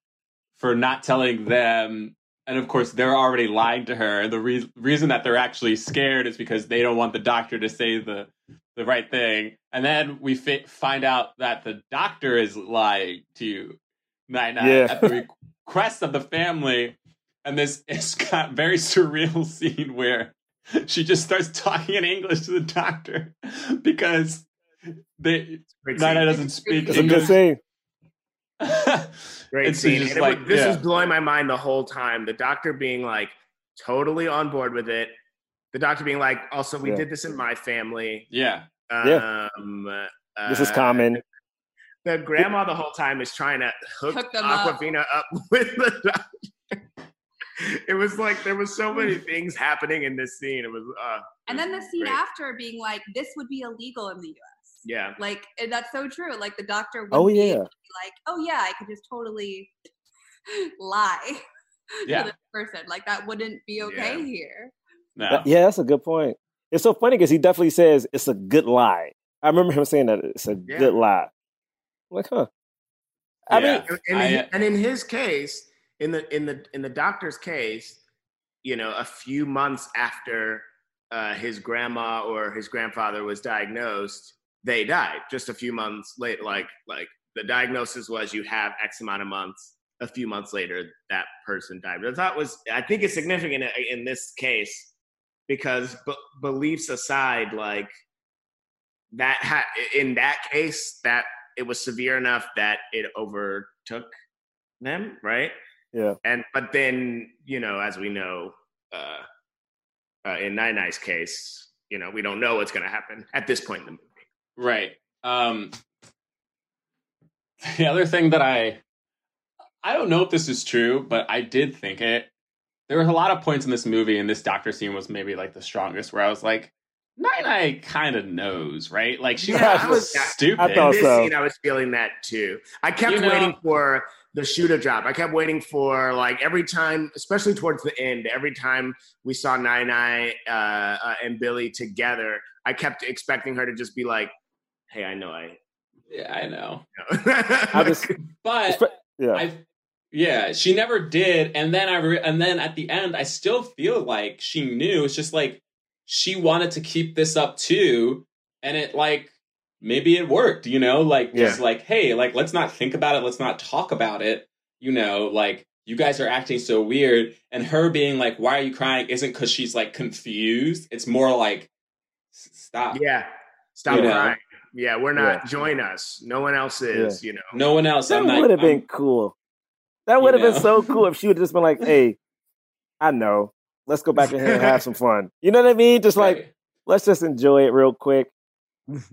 for not telling them. And of course they're already lying to her. The reason that they're actually scared is because they don't want the doctor to say the right thing. And then we find out that the doctor is lying to Nai at the request of the family. And it's got very surreal scene where she just starts talking in English to the doctor because Nai doesn't speak English. Great scene. This was blowing my mind the whole time. The doctor being like totally on board with it. The doctor being like, also, we did this in my family. Yeah. This is common. The grandma the whole time is trying to hook Awkwafina up with the doctor. It was like there was so many things happening in this scene. It was and then the scene after being like, this would be illegal in the US. Yeah. Like that's so true. Like the doctor would be like, oh yeah, I could just totally lie to this person. Like that wouldn't be okay here. No. Yeah, that's a good point. It's so funny because he definitely says it's a good lie. I remember him saying that it's a good lie. I'm like, huh. I mean, in his case, in the doctor's case, you know, a few months after his grandma or his grandfather was diagnosed, they died. Just a few months later, like the diagnosis was you have X amount of months. A few months later, that person died. But I think it's significant in this case because beliefs aside, like that in that case that it was severe enough that it overtook them, right? Yeah. But then, you know, as we know, in Nai Nai's case, you know, we don't know what's going to happen at this point in the movie. Right. The other thing that I don't know if this is true, but I did think it. There were a lot of points in this movie, and this doctor scene was maybe like the strongest, where I was like, Nai Nai kind of knows, right? Like she was stupid. I thought scene, I was feeling that too. I kept waiting for the shoe to drop. I kept waiting for like every time, especially towards the end, every time we saw Nai Nai and Billy together, I kept expecting her to just be like, "Hey, I know." I was, she never did. And then and then at the end, I still feel like she knew. It's just like she wanted to keep this up too, and it like maybe it worked, you know, like just like, hey, like let's not think about it, let's not talk about it, you know, like you guys are acting so weird. And her being like, why are you crying? Isn't because she's like confused. It's more like stop. Yeah, stop you crying. Know? Yeah, we're not. Yeah. Join us. No one else is, you know. No one else. That would have been cool. That would have been so cool if she would have just been like, hey, I know. Let's go back in here and have some fun. You know what I mean? Just like, let's just enjoy it real quick. Look,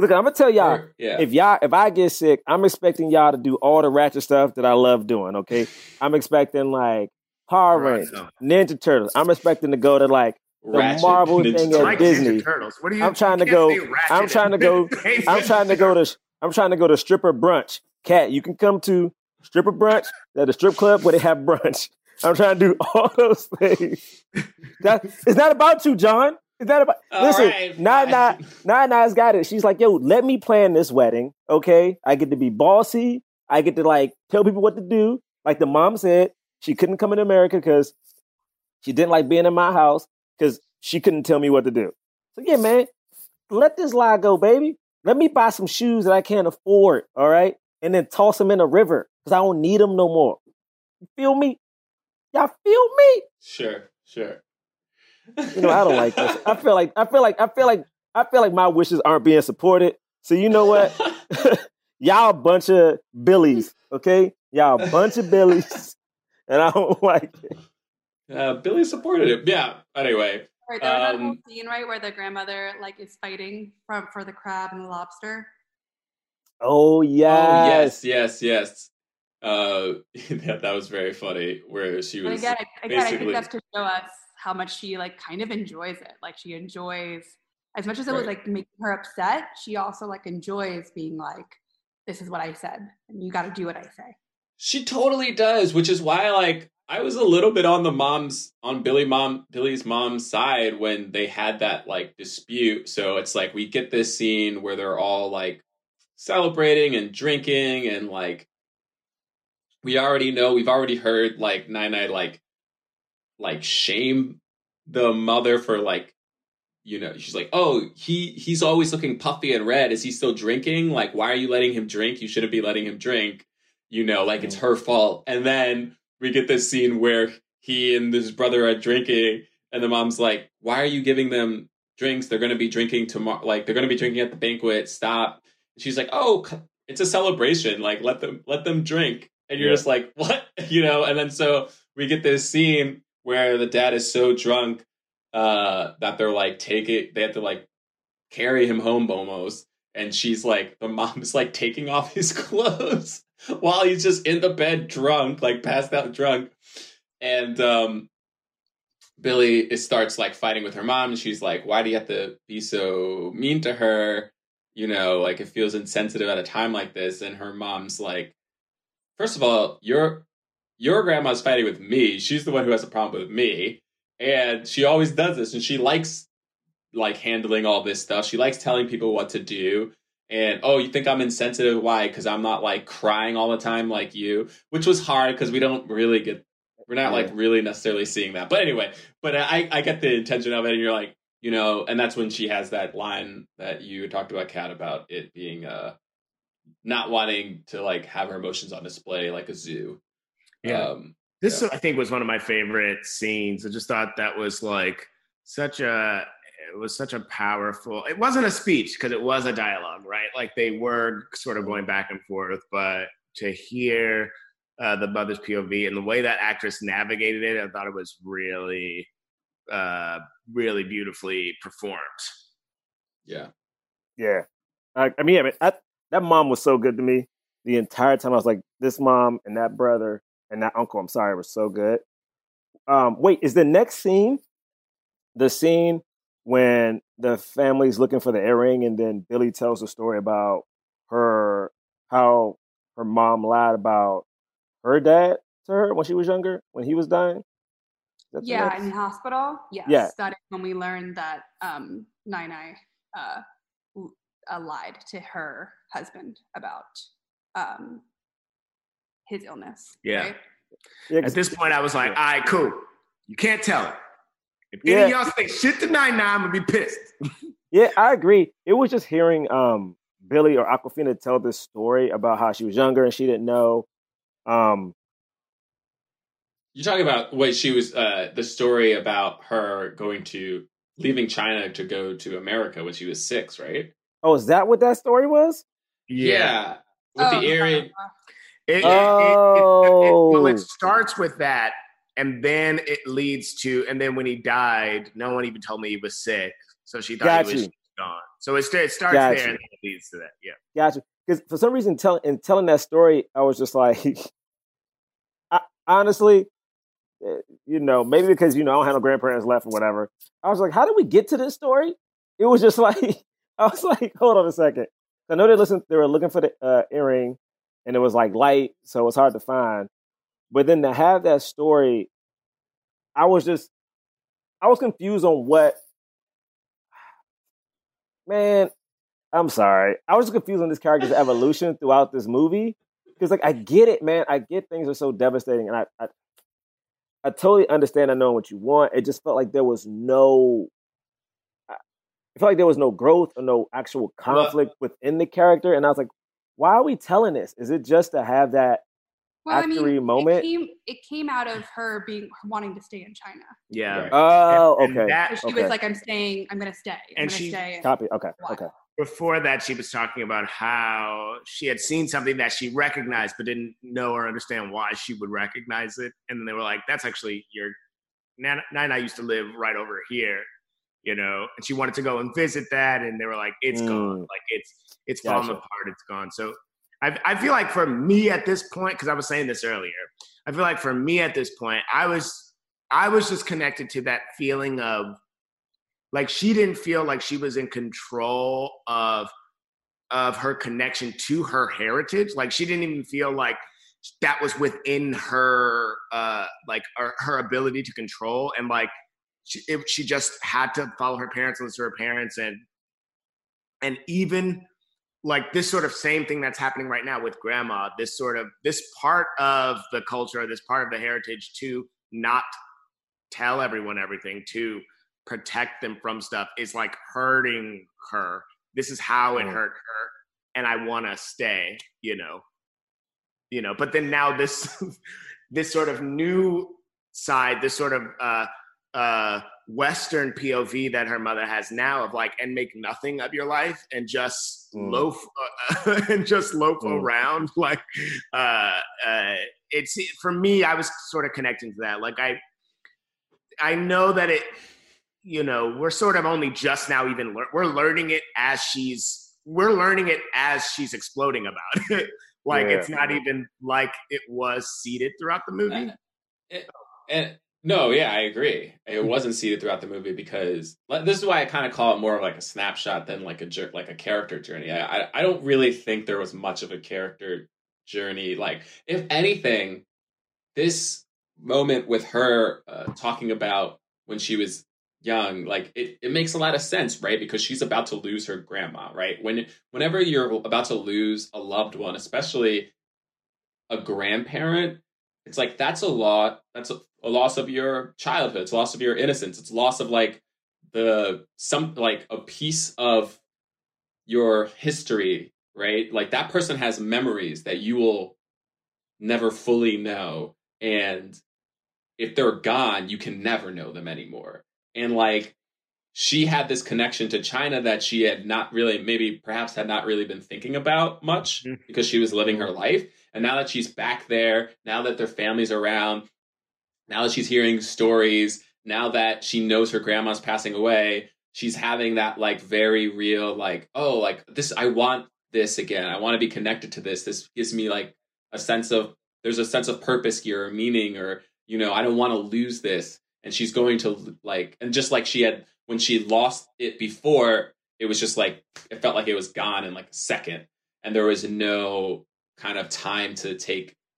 I'm going to tell y'all, if I get sick, I'm expecting y'all to do all the ratchet stuff that I love doing, okay? I'm expecting like Power Rangers, Ninja Turtles. I'm expecting to go to like the ratchet Marvel thing at Disney. What are you? I'm trying to go to stripper brunch. Kat, you can come to stripper brunch at a strip club where they have brunch. I'm trying to do all those things. It's not about you, John. It's not about. Nana's got it. She's like, yo, let me plan this wedding. Okay, I get to be bossy. I get to like tell people what to do. Like the mom said, she couldn't come to America because she didn't like being in my house. Because she couldn't tell me what to do. So yeah, man, let this lie go, baby. Let me buy some shoes that I can't afford, all right? And then toss them in a river because I don't need them no more. You feel me? Y'all feel me? Sure. You know, I don't like this. I feel like my wishes aren't being supported. So you know what? Y'all a bunch of billies, okay? Y'all a bunch of billies. And I don't like it. Billy supported it. Yeah. Anyway. Right, there was that whole scene, right, where the grandmother like is fighting for the crab and the lobster. Oh yeah. Oh, yes. That was very funny. Where she was. But again, I think that's to show us how much she like kind of enjoys it. Like she enjoys, as much as it was like making her upset, she also like enjoys being like, "This is what I said, and you got to do what I say." She totally does, which is why like. I was a little bit on the Billy's mom's side when they had that like dispute. So it's like we get this scene where they're all like celebrating and drinking and like we've already heard like Nai Nai like shame the mother for like, you know, she's like, oh, he's always looking puffy and red. Is he still drinking? Like, why are you letting him drink? You shouldn't be letting him drink. You know, like it's her fault. And then we get this scene where he and his brother are drinking, and the mom's like, why are you giving them drinks? They're going to be drinking tomorrow. Like, they're going to be drinking at the banquet. Stop. And she's like, oh, it's a celebration. Like, let them drink. And you're just like, what? You know? And then so we get this scene where the dad is so drunk that they have to like carry him home almost. And she's like, the mom's like taking off his clothes while he's just in the bed drunk, like passed out drunk. And Billy starts like fighting with her mom. And she's like, why do you have to be so mean to her? You know, like it feels insensitive at a time like this. And her mom's like, first of all, your grandma's fighting with me. She's the one who has a problem with me. And she always does this. And she likes like handling all this stuff. She likes telling people what to do. And, oh, you think I'm insensitive? Why? Because I'm not like crying all the time like you, which was hard because we don't really get, we're not like really necessarily seeing that. But anyway, but I get the intention of it. And you're like, you know, and that's when she has that line that you talked about, Kat, about it being not wanting to like have her emotions on display like a zoo. Yeah. This I think was one of my favorite scenes. I just thought that was like such a, it was such a powerful, it wasn't a speech because it was a dialogue, right? Like they were sort of going back and forth, but to hear the mother's POV and the way that actress navigated it, I thought it was really, really beautifully performed. Yeah. Yeah. I mean, that mom was so good to me the entire time. I was like, this mom and that brother and that uncle, I'm sorry, was so good. Wait, is the next scene the scene when the family's looking for the earring and then Billy tells the story about her, how her mom lied about her dad to her when she was younger, when he was dying? That's in the hospital. Yes. Yeah. That is when we learned that Nainai lied to her husband about his illness. Yeah. Right? At this point, I was like, all right, cool. You can't tell it. If any of y'all say shit to Nainai, I'm going to be pissed. Yeah, I agree. It was just hearing Billy or Awkwafina tell this story about how she was younger and she didn't know. You're talking about what she was, the story about her leaving China to go to America when she was 6, right? Oh, is that what that story was? Yeah. With the earring. Well, it starts with that. And then it leads to, and then when he died, no one even told me he was sick. So she thought he was gone. So it starts there and it leads to that. Yeah. Gotcha. Because for some reason, telling that story, I was just like, honestly, you know, maybe because, you know, I don't have no grandparents left or whatever. I was like, how did we get to this story? It was just like, I was like, hold on a second. I know they were looking for the earring and it was like light, so it was hard to find. But then to have that story, I was confused on what, man, I'm sorry. I was just confused on this character's evolution throughout this movie. Because, like, I get it, man. I get things are so devastating. And I totally understand I know what you want. It just felt like there was no, it felt like there was no growth or no actual conflict within the character. And I was like, why are we telling this? Is it just to have that? Well, moment. It came out of her wanting to stay in China. Yeah. Right. Oh, okay. She was like, I'm going to stay. Okay. Before that, she was talking about how she had seen something that she recognized, but didn't know or understand why she would recognize it. And then they were like, that's actually your Nainai used to live right over here, you know, and she wanted to go and visit that. And they were like, it's gone. Like it's fallen apart. It's gone. So I feel like for me at this point, because I was saying this earlier, I feel like for me at this point, I was just connected to that feeling of like she didn't feel like she was in control of her connection to her heritage. Like she didn't even feel like that was within her like her ability to control, and like she just had to follow her parents, listen to her parents, and even. Like this sort of same thing that's happening right now with grandma, this part of the culture, this part of the heritage to not tell everyone everything, to protect them from stuff is like hurting her. This is how it hurt her. And I want to stay, you know, but then now this sort of new side, this sort of, Western POV that her mother has now of like, and make nothing of your life and just loaf around. Like, it's for me, I was sort of connecting to that. Like I know that it, you know, we're sort of only just now even we're learning it as she's exploding about it. Like, yeah, it's not even like it was seeded throughout the movie. No, yeah, I agree. It wasn't seeded throughout the movie because this is why I kind of call it more of like a snapshot than like a character journey. I don't really think there was much of a character journey. Like, if anything, this moment with her talking about when she was young, like it makes a lot of sense, right? Because she's about to lose her grandma, right? Whenever you're about to lose a loved one, especially a grandparent, it's like that's a lot. That's a loss of your childhood. It's loss of your innocence. It's loss of a piece of your history, right? Like that person has memories that you will never fully know, and if they're gone, you can never know them anymore. And like she had this connection to China that she had not really, had not really been thinking about much because she was living her life. And now that she's back there, now that their family's around, now that she's hearing stories, now that she knows her grandma's passing away, she's having that like very real, like, oh, like this, I want this again. I want to be connected to this. This gives me like there's a sense of purpose here or meaning, or, you know, I don't want to lose this. And she's going to like, and just like she had, when she lost it before, it was just like, it felt like it was gone in like a second. And there was no kind of time to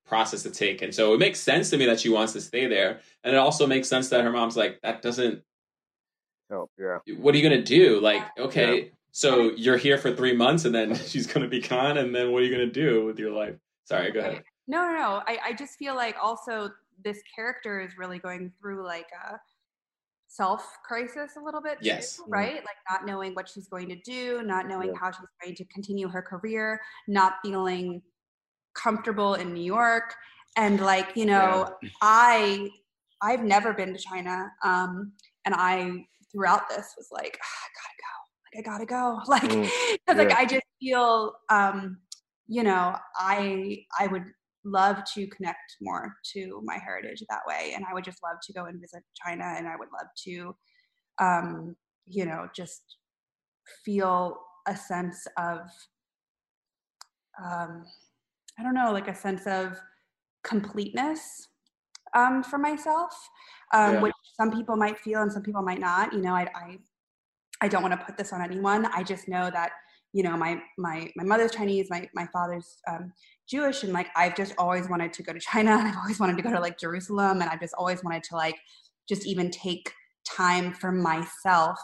process to take. And so it makes sense to me that she wants to stay there. And it also makes sense that her mom's like, that doesn't help. Yeah. What are you going to do? Like, okay, yeah. So you're here for 3 months and then she's going to be gone. And then what are you going to do with your life? Sorry, go ahead. No. I just feel like also this character is really going through like a self crisis a little bit. Yes. Too, right. Like not knowing what she's going to do, not knowing how she's going to continue her career, not feeling comfortable in New York. And like, you know, I've never been to China. And I throughout this was like, oh, I gotta go. Like, like, I just feel, you know, I would love to connect more to my heritage that way. And I would just love to go and visit China. And I would love to, you know, just feel a sense of, I don't know, like a sense of completeness for myself, which some people might feel and some people might not. You know, I don't want to put this on anyone. I just know that, you know, my mother's Chinese, my father's Jewish, and like I've just always wanted to go to China. I've always wanted to go to like Jerusalem, and I've just always wanted to like just even take time for myself,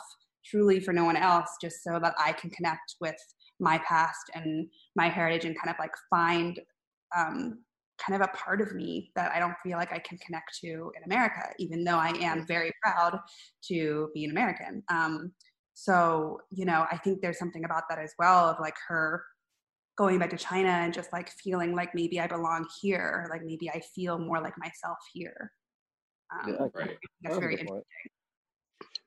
truly for no one else, just so that I can connect with my past and my heritage and kind of like find kind of a part of me that I don't feel like I can connect to in America, even though I am very proud to be an American. So, you know, I think there's something about that as well, of like her going back to China and just like feeling like maybe I belong here, or like maybe I feel more like myself here. Right. That's very interesting.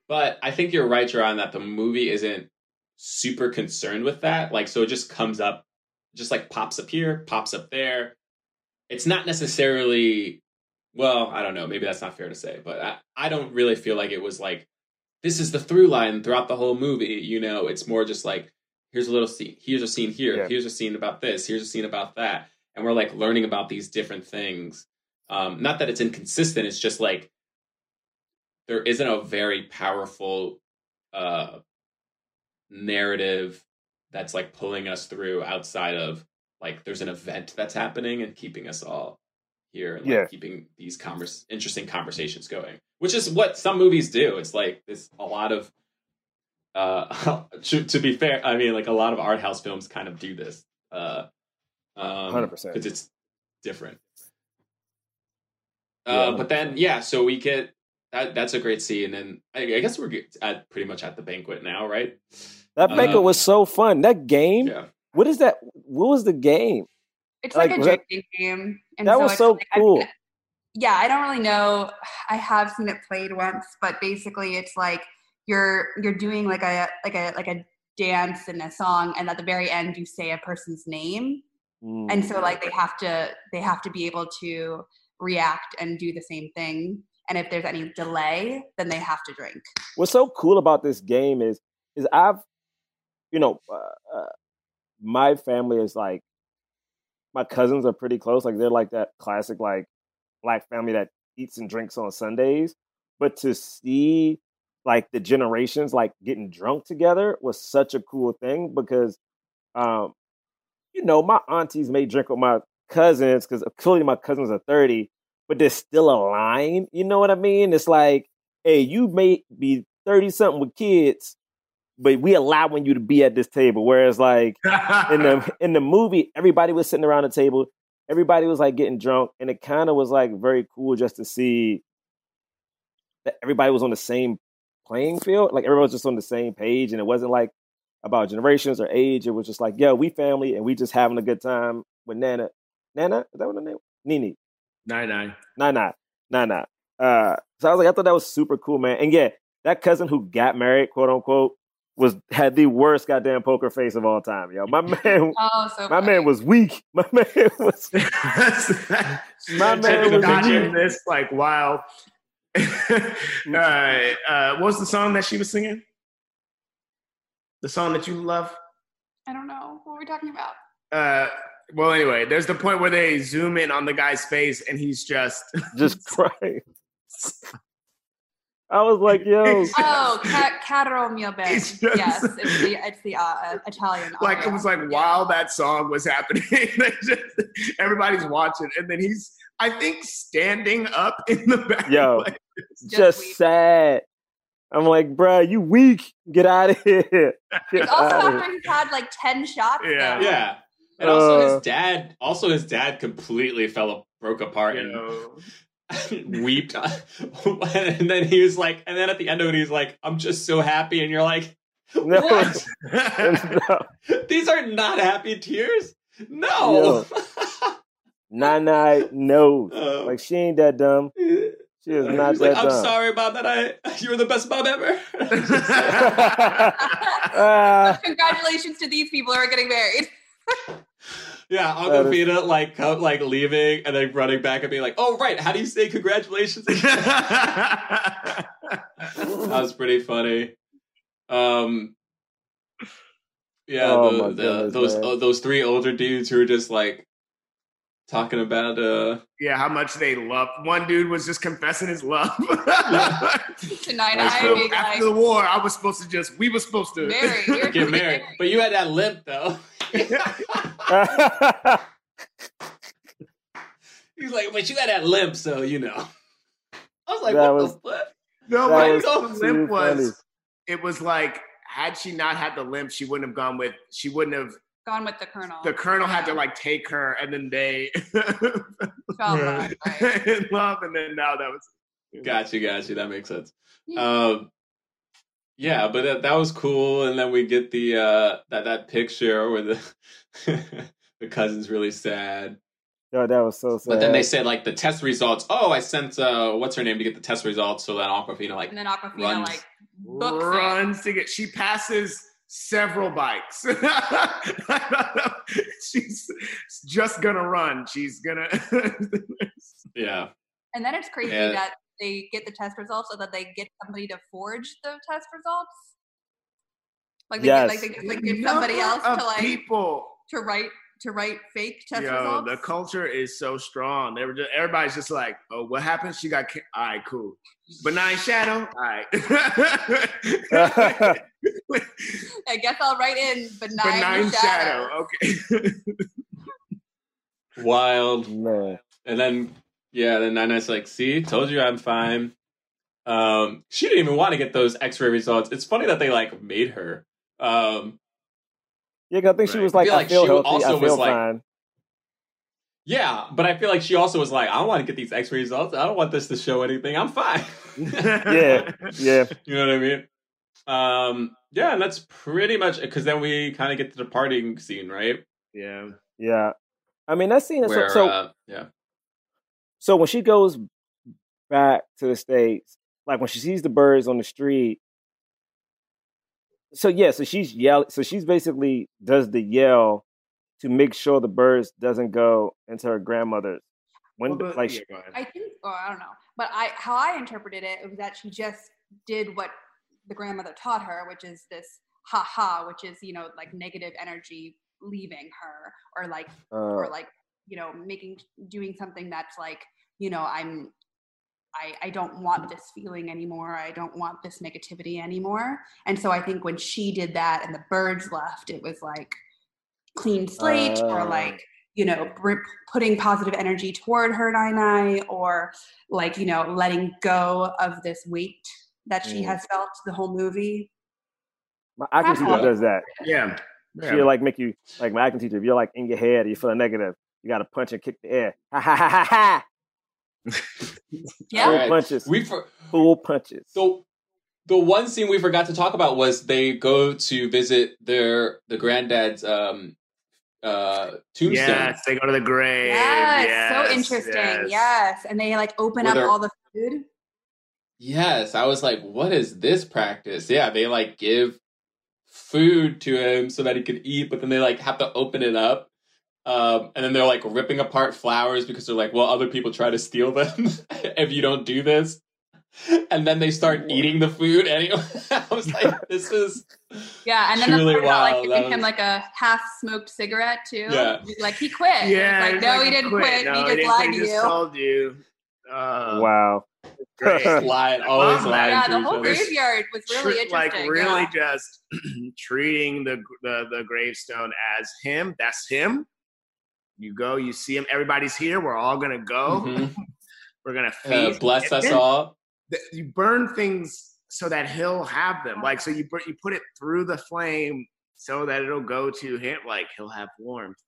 But I think you're right, Jerah, that the movie isn't super concerned with that. Like, so it just comes up, just like pops up here, pops up there. It's not necessarily, well, I don't know, maybe that's not fair to say, but I don't really feel like it was like, this is the through line throughout the whole movie. You know, it's more just like, here's a little scene, here's a scene here, here's a scene about this, here's a scene about that. And we're like learning about these different things. Not that it's inconsistent. It's just like, there isn't a very powerful, narrative that's like pulling us through outside of like there's an event that's happening and keeping us all here and like keeping these interesting conversations going, which is what some movies do. It's like there's a lot of to be fair, I mean, like a lot of art house films kind of do this 100% because it's different. But then so we get that's a great scene, and I guess we're pretty much at the banquet now, right? That banquet was so fun. That game. Yeah. What is that? What was the game? It's like a drinking game. And that was so cool. I don't really know. I have seen it played once, but basically, it's like you're doing like a dance and a song, and at the very end, you say a person's name, and so like they have to be able to react and do the same thing. And if there's any delay, then they have to drink. What's so cool about this game is I've, you know, my family is like, my cousins are pretty close. Like, they're like that classic, like, Black family that eats and drinks on Sundays. But to see, like, the generations, like, getting drunk together was such a cool thing because, you know, my aunties may drink with my cousins because clearly my cousins are 30, but there's still a line. You know what I mean? It's like, hey, you may be 30-something with kids, but we allowing you to be at this table. Whereas, like, in the movie, everybody was sitting around the table. Everybody was, like, getting drunk. And it kind of was, like, very cool just to see that everybody was on the same playing field. Like, everyone was just on the same page. And it wasn't, like, about generations or age. It was just like, yeah, we family, and we just having a good time with Nana. Nana? Is that what her name was? Nene. Nai-Nai. So I was like, I thought that was super cool, man. And, yeah, that cousin who got married, quote-unquote, had the worst goddamn poker face of all time, yo. My man was weak. My man was dodging this like wild. What was the song that she was singing? The song that you love? I don't know. What were we talking about? Well, anyway, there's the point where they zoom in on the guy's face and he's just crying. I was like, yo. Oh, Caro mio bene. Yes, it's the Italian. Like, opera. It was like while that song was happening, everybody's watching. And then he's, I think, standing up in the back. Yo, like, just sad. I'm like, bruh, you weak. Get out of here. After he's had like 10 shots. Yeah. Though. Yeah. And also his dad completely broke apart and weeped. And then he was like, and then at the end of it, he's like, I'm just so happy. And you're like, what? No. These are not happy tears. No. Nana, no. Like, she ain't that dumb. She is not that dumb. I'm sorry, Bob, that you were the best Bob ever. Congratulations to these people who are getting married. Yeah, Awkwafina like leaving and then running back and being like, "Oh right, how do you say congratulations?" That was pretty funny. Those three older dudes who were just like talking about how much they love. One dude was just confessing his love. Tonight, after the war, we were supposed to get married, but you had that limp though. He's like, but you had that limp, so you know. I was like, what the fuck? No, it was like, had she not had the limp, she wouldn't have gone with the colonel. The colonel had to like take her, and then they fell in love, and then now that was gotcha. That makes sense. Yeah. Yeah, but that was cool, and then we get the that picture where the the cousin's really sad. Oh, that was so sad. But then they said like the test results. Oh, I sent what's her name to get the test results, so that Awkwafina runs to get. She passes several bikes. She's just gonna run. She's gonna. Yeah. And then it's crazy that they get the test results so that they get somebody to forge the test results. Like they get somebody else to like people to write fake test results. The culture is so strong. Everybody's just like, oh, what happened? She got all right, cool. Benign shadow, all right. I guess I'll write in benign shadow. Okay. Wild, man. And then. Yeah, then Nana's like, see, told you I'm fine. She didn't even want to get those x-ray results. It's funny that they, like, made her. Yeah, because I think she was like, I feel healthy, I feel fine. Like, yeah, but I feel like she also was like, I don't want to get these x-ray results. I don't want this to show anything. I'm fine. Yeah. You know what I mean? Yeah, and that's pretty much it, because then we kind of get to the parting scene, right? Yeah. Yeah. I mean, that scene is So when she goes back to the States, like when she sees the birds on the street, so she's yelling. So she's basically does the yell to make sure the birds doesn't go into her grandmother's window. I think, I don't know. But how I interpreted it, it was that she just did what the grandmother taught her, which is this ha-ha, which is, you know, like negative energy leaving her, or like, you know, doing something that's like, you know, I don't want this feeling anymore. I don't want this negativity anymore. And so I think when she did that and the birds left, it was like clean slate, or like, you know, putting positive energy toward her Nainai, or like, you know, letting go of this weight that she has felt the whole movie. My acting teacher does that. Yeah. She'll like make you, like my acting teacher, if you're like in your head, you feel negative, you got to punch and kick the air. Ha ha ha ha ha. Yeah. Full punches. Full punches. So the one scene we forgot to talk about was they go to visit the granddad's tombstone. Yes, they go to the grave. Yes, yes, so interesting. Yes, yes. And they like open up all the food. Yes, I was like, what is this practice? Yeah, they like give food to him so that he could eat, but then they like have to open it up. And then they're like ripping apart flowers because they're like, well, other people try to steal them if you don't do this. And then they start eating the food. And I was like, this is yeah. And then truly the wild. Like giving him like a half-smoked cigarette too. Yeah. Like he quit. Yeah. Like, no, he didn't quit. No, he just lied to you. He just told you. Wow. Great. Lying, always lying. Yeah, the whole graveyard was really interesting. Like really just treating the gravestone as him. That's him. You go, you see him. Everybody's here. We're all gonna go. Mm-hmm. We're gonna feast. Bless us all. You burn things so that he'll have them. Like so, you put it through the flame so that it'll go to him. Like he'll have warmth.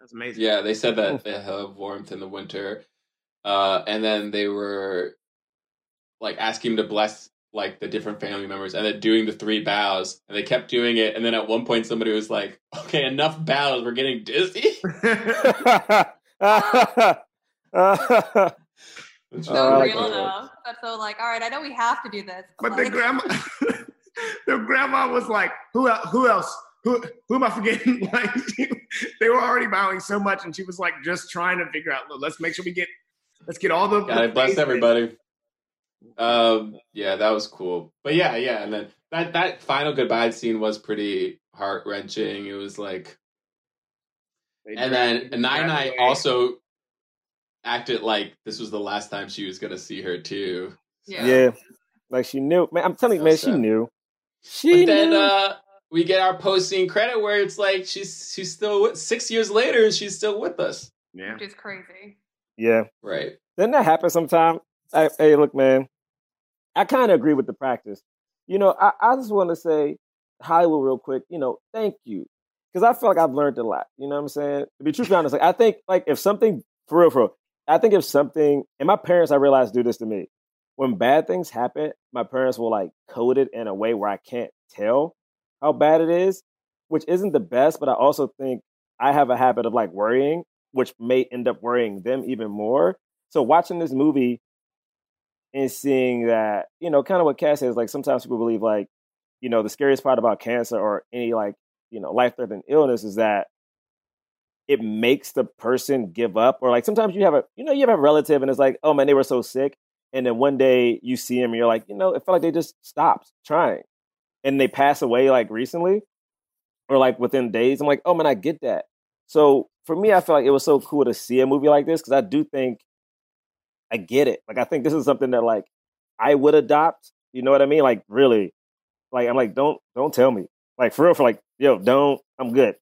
That's amazing. Yeah, they said that they have warmth in the winter, and then they were like asking him to bless like the different family members, and then doing the three bows, and they kept doing it, and then at one point somebody was like, okay, enough bows, we're getting dizzy. It's so real though. That's so like, all right, I know we have to do this, but like, the grandma was like, who am I forgetting? Like they were already bowing so much, and she was like just trying to figure out, let's make sure let's get all the God bless everybody. Yeah, that was cool. But yeah, and then that final goodbye scene was pretty heart-wrenching. It was like, and then Nainai also acted like this was the last time she was gonna see her too. Yeah. Like she knew. Man, I'm telling you, man, she knew. But then we get our post-scene credit where it's like she's still 6 years later and she's still with us. Yeah, which is crazy. Yeah, right. Doesn't that happen sometime? Hey, look, man, I kind of agree with the practice. You know, I just want to say, Hollywood, real quick, you know, thank you. Because I feel like I've learned a lot. You know what I'm saying? To be truthfully honest, like, I think, like, if something, for real, I think if something, and my parents, I realized, do this to me. When bad things happen, my parents will, like, code it in a way where I can't tell how bad it is, which isn't the best, but I also think I have a habit of, like, worrying, which may end up worrying them even more. So watching this movie, and seeing that, you know, kind of what Kat says, like sometimes people believe like, you know, the scariest part about cancer or any like, you know, life-threatening illness is that it makes the person give up. Or like sometimes you have a relative and it's like, oh man, they were so sick. And then one day you see them and you're like, you know, it felt like they just stopped trying. And they pass away like recently or like within days. I'm like, oh man, I get that. So for me, I feel like it was so cool to see a movie like this because I do think I get it. Like, I think this is something that, like, I would adopt. You know what I mean? Like, really. Like, I'm like, don't tell me. Like, for real, don't. I'm good.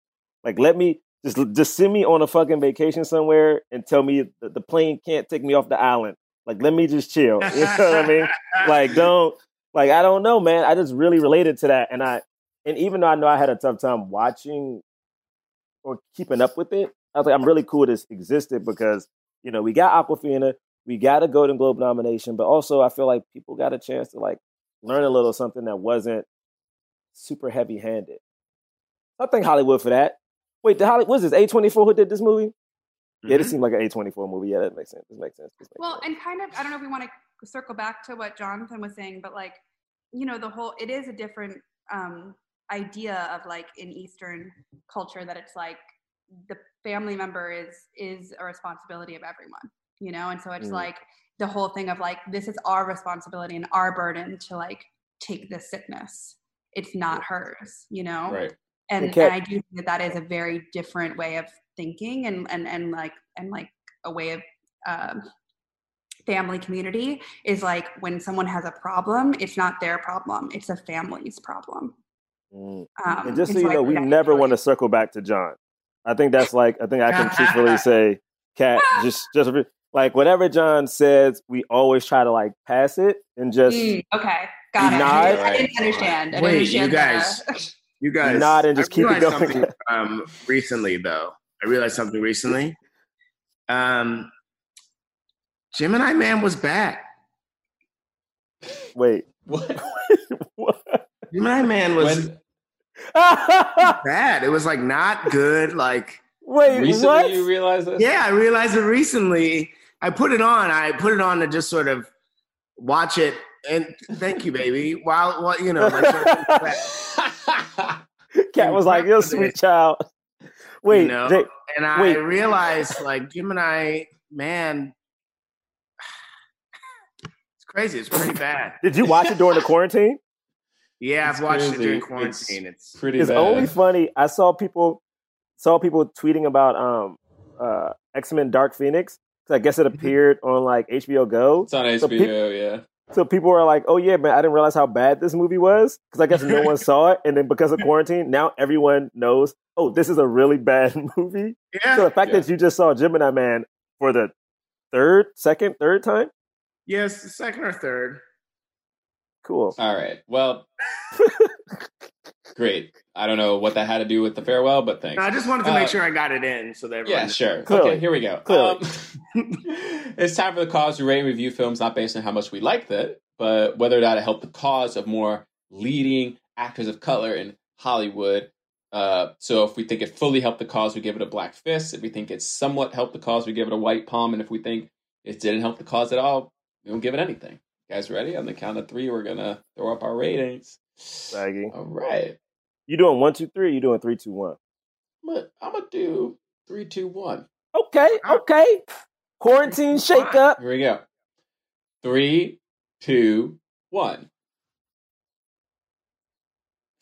Like, let me, just send me on a fucking vacation somewhere and tell me the plane can't take me off the island. Like, let me just chill. You know what I mean? Like, I don't know, man. I just really related to that. And even though I know I had a tough time watching or keeping up with it, I was like, I'm really cool this existed because, you know, we got Awkwafina. We got a Golden Globe nomination, but also I feel like people got a chance to like learn a little something that wasn't super heavy-handed. I thank Hollywood for that. Wait, what is this, A24 who did this movie? Mm-hmm. Yeah, this seemed like an A24 movie. Yeah, that makes sense. This makes sense. And kind of, I don't know if we want to circle back to what Jonathan was saying, but like, you know, it is a different idea of like in Eastern culture that it's like the family member is a responsibility of everyone. You know, and so it's like the whole thing of like, this is our responsibility and our burden to like take this sickness. It's not hers, you know? Right. And I do think that that is a very different way of thinking and like a way of family community is like when someone has a problem, it's not their problem. It's a family's problem. And just so you know, we never want to circle back to John. I think that's like, I think I can truthfully say, Kat, just like whatever John says, we always try to like pass it and just okay. Got it. Nod. I didn't understand. I Wait, didn't understand you guys nod and just keep it going. I realized something recently. Gemini Man was back. Wait, what? Gemini Man was bad. It was like not good. Like wait, recently what? You realized this? Yeah, I realized it recently. I put it on. To just sort of watch it. And thank you, baby. While you know, Kat was like, "Yo, sweet child." Wait, you know? I realized like Gemini Man. Crazy, it's pretty bad. Did you watch it during the quarantine? Yeah, I've watched it during quarantine. It's pretty bad. It's only funny. I saw people tweeting about X-Men Dark Phoenix. I guess it appeared on like HBO Go. It's on HBO, yeah. So people were like, "Oh yeah, but I didn't realize how bad this movie was because I guess no one saw it." And then because of quarantine, now everyone knows. Oh, this is a really bad movie. Yeah. So the fact that you just saw Gemini Man for the third time. Yes, second or third. Cool. All right. Well, great. I don't know what that had to do with The Farewell, but thanks. No, I just wanted to make sure I got it in. So that everyone... Yeah, sure. Clearly. Okay, here we go. It's time for the cause. We rate and review films not based on how much we liked it, but whether or not it helped the cause of more leading actors of color in Hollywood. So if we think it fully helped the cause, we give it a black fist. If we think it somewhat helped the cause, we give it a white palm. And if we think it didn't help the cause at all, we don't give it anything. You guys ready? On the count of three, we're going to throw up our ratings. Saggy. All right. You doing 1, 2, 3? You doing 3, 2, 1? I'm going to do 3, 2, 1. Okay. Quarantine shakeup. Here we go. 3, 2, 1.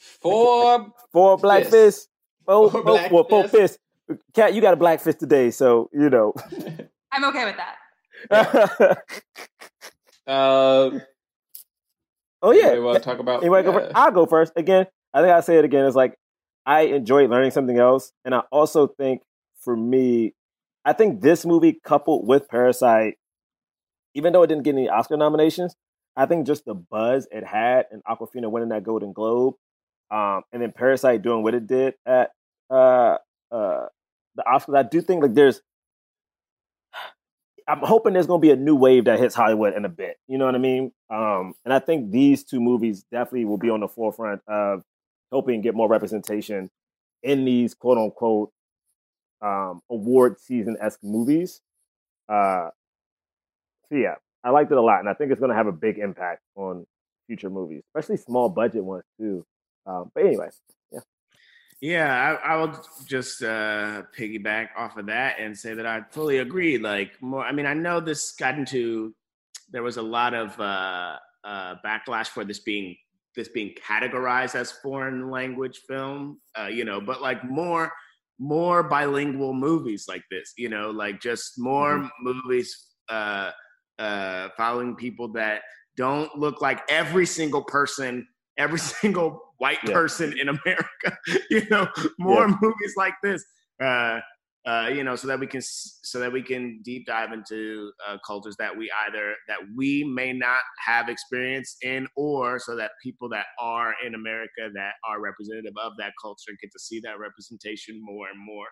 Four black fists. Four fists. Kat, you got a black fist today, so, you know. I'm okay with that. I'll go first again. I think I'll say it again. It's like I enjoyed learning something else, and I also think for me, I think this movie coupled with Parasite, even though it didn't get any Oscar nominations, I think just the buzz it had and Awkwafina winning that Golden Globe, and then Parasite doing what it did at the Oscars. I do think like I'm hoping there's going to be a new wave that hits Hollywood in a bit. You know what I mean? And I think these two movies definitely will be on the forefront of helping get more representation in these quote unquote award season-esque movies. So yeah, I liked it a lot. And I think it's going to have a big impact on future movies, especially small budget ones too. But anyway, yeah. Yeah, I will just piggyback off of that and say that I fully agree. Like more, I mean, I know this got into there was a lot of backlash for this being categorized as foreign language film, you know. But like more bilingual movies like this, you know, like just more movies following people that don't look like every single person. Every single white person in America, you know, more movies like this, you know, so that we can deep dive into cultures that we may not have experience in, or so that people that are in America that are representative of that culture get to see that representation more and more,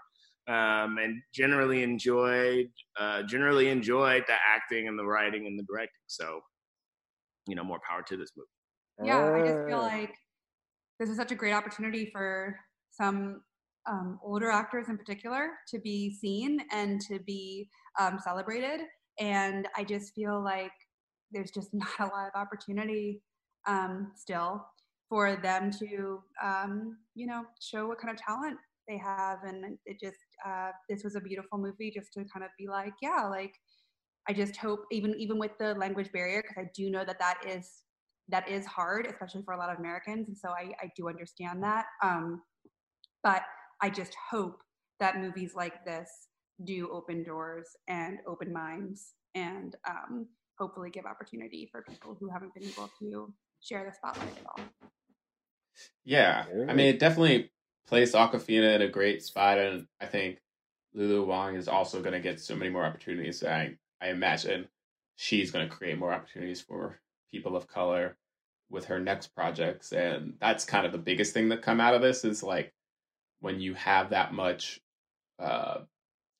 and generally enjoyed the acting and the writing and the directing. So, you know, more power to this movie. Yeah, I just feel like this is such a great opportunity for some older actors in particular to be seen and to be celebrated. And I just feel like there's just not a lot of opportunity still for them to, you know, show what kind of talent they have. And it just, this was a beautiful movie just to kind of be like, yeah, like I just hope, even with the language barrier, because I do know that is hard, especially for a lot of Americans, and so I do understand that. But I just hope that movies like this do open doors and open minds and hopefully give opportunity for people who haven't been able to share the spotlight at all. Yeah, I mean, it definitely placed Awkwafina in a great spot, and I think Lulu Wang is also going to get so many more opportunities. I imagine she's going to create more opportunities for people of color with her next projects, and that's kind of the biggest thing that come out of this is like when you have that much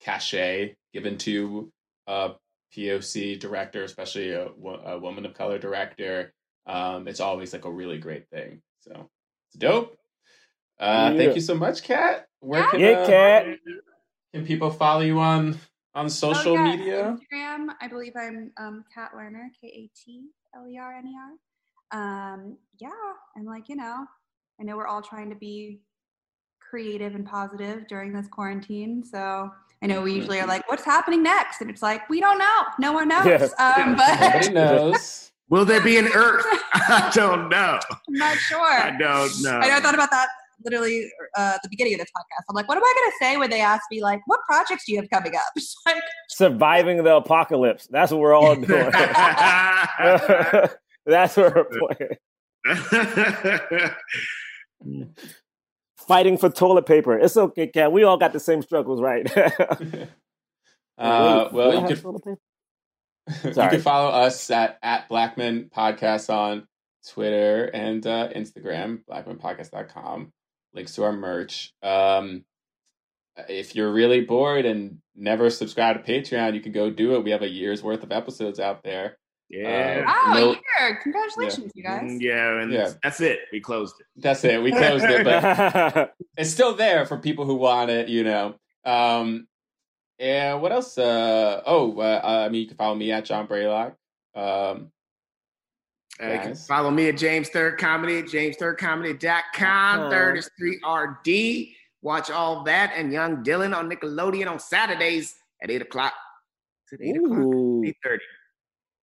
cachet given to a POC director, especially a woman of color director, it's always like a really great thing. So it's dope. Thank you so much, Kat. Can people follow you on social media? Instagram, I believe I'm Kat Lerner, KATLERNER. And I know we're all trying to be creative and positive during this quarantine. So I know we usually are like, what's happening next? And it's like, we don't know. No one knows. Yeah. But nobody knows. Will there be an Earth? I don't know. I'm not sure. I don't know. I thought about that literally the beginning of this podcast. I'm like, what am I going to say when they ask me, like, what projects do you have coming up? It's like, surviving the apocalypse. That's what we're all doing. That's what we're playing. Fighting for toilet paper. It's okay, Kat. We all got the same struggles, right? You can follow us at BLACK MEN Podcast on Twitter and Instagram, blackmenpodcast.com. Links to our merch. If you're really bored and never subscribe to Patreon, you can go do it. We have a year's worth of episodes out there. Yeah. Congratulations, you guys. Yeah, and that's it. We closed it. That's it. We closed it, but it's still there for people who want it, And what else? You can follow me at John Braylock. You can follow me at James Third Comedy, jamesthirdcomedy.com, Third is 3RD. Watch all that and Young Dylan on Nickelodeon on Saturdays at 8 o'clock. It's at 8 o'clock,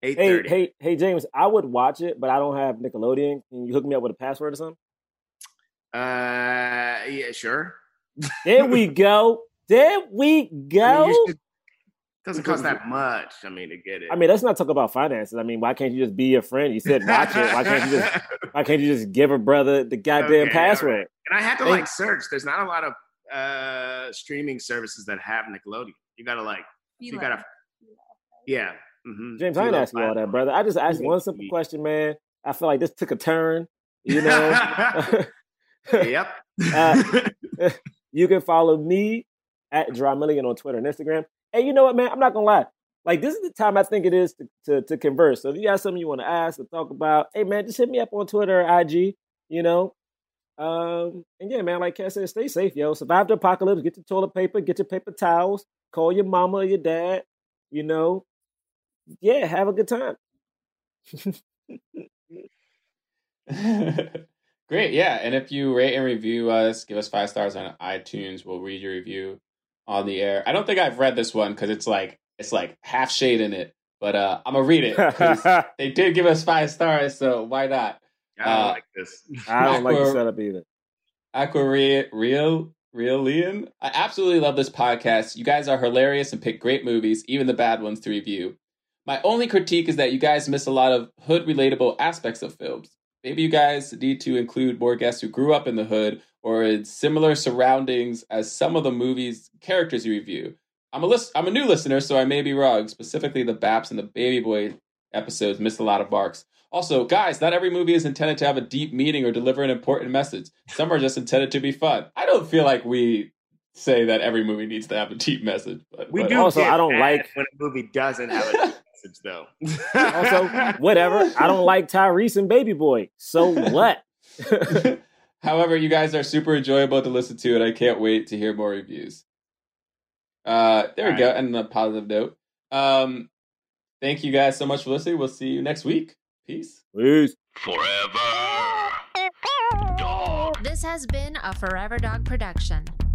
8:30. Hey, James, I would watch it, but I don't have Nickelodeon. Can you hook me up with a password or something? Yeah, sure. There we go. It doesn't cost that much. To get it. Let's not talk about finances. Why can't you just be a friend? You said watch it. Why can't you just give a brother the goddamn password? Right. And I had to search. There's not a lot of streaming services that have Nickelodeon. You gotta. Mm-hmm. James, I didn't ask you all that, brother. I just asked one simple question, man. I feel like this took a turn. Yep. You can follow me at Jerah Milligan on Twitter and Instagram. And you know what, man? I'm not going to lie. This is the time I think it is to converse. So if you got something you want to ask or talk about, hey, man, just hit me up on Twitter or IG, like Kat said, stay safe, yo. Survive the apocalypse. Get your toilet paper. Get your paper towels. Call your mama or your dad, Yeah, have a good time. Great, yeah. And if you rate and review us, give us 5 stars on iTunes. We'll read your review on the air. I don't think I've read this one because it's like half shade in it, but I'm gonna read it. They did give us 5 stars, so why not? I don't like this. I don't like the setup either. Aquarealian, I absolutely love this podcast. You guys are hilarious and pick great movies, even the bad ones to review. My only critique is that you guys miss a lot of hood-relatable aspects of films. Maybe you guys need to include more guests who grew up in the hood or in similar surroundings as some of the movie's characters you review. I'm a new listener, so I may be wrong. Specifically, the Baps and the Baby Boy episodes missed a lot of marks. Also, guys, not every movie is intended to have a deep meaning or deliver an important message. Some are just intended to be fun. I don't feel like we say that every movie needs to have a deep message. But do also, I don't like when a movie doesn't have a deep message, though. Also, whatever. I don't like Tyrese and Baby Boy. So what? However, you guys are super enjoyable to listen to, and I can't wait to hear more reviews. There we go. And on a positive note. Thank you guys so much for listening. We'll see you next week. Peace. Forever Dog. This has been a Forever Dog production.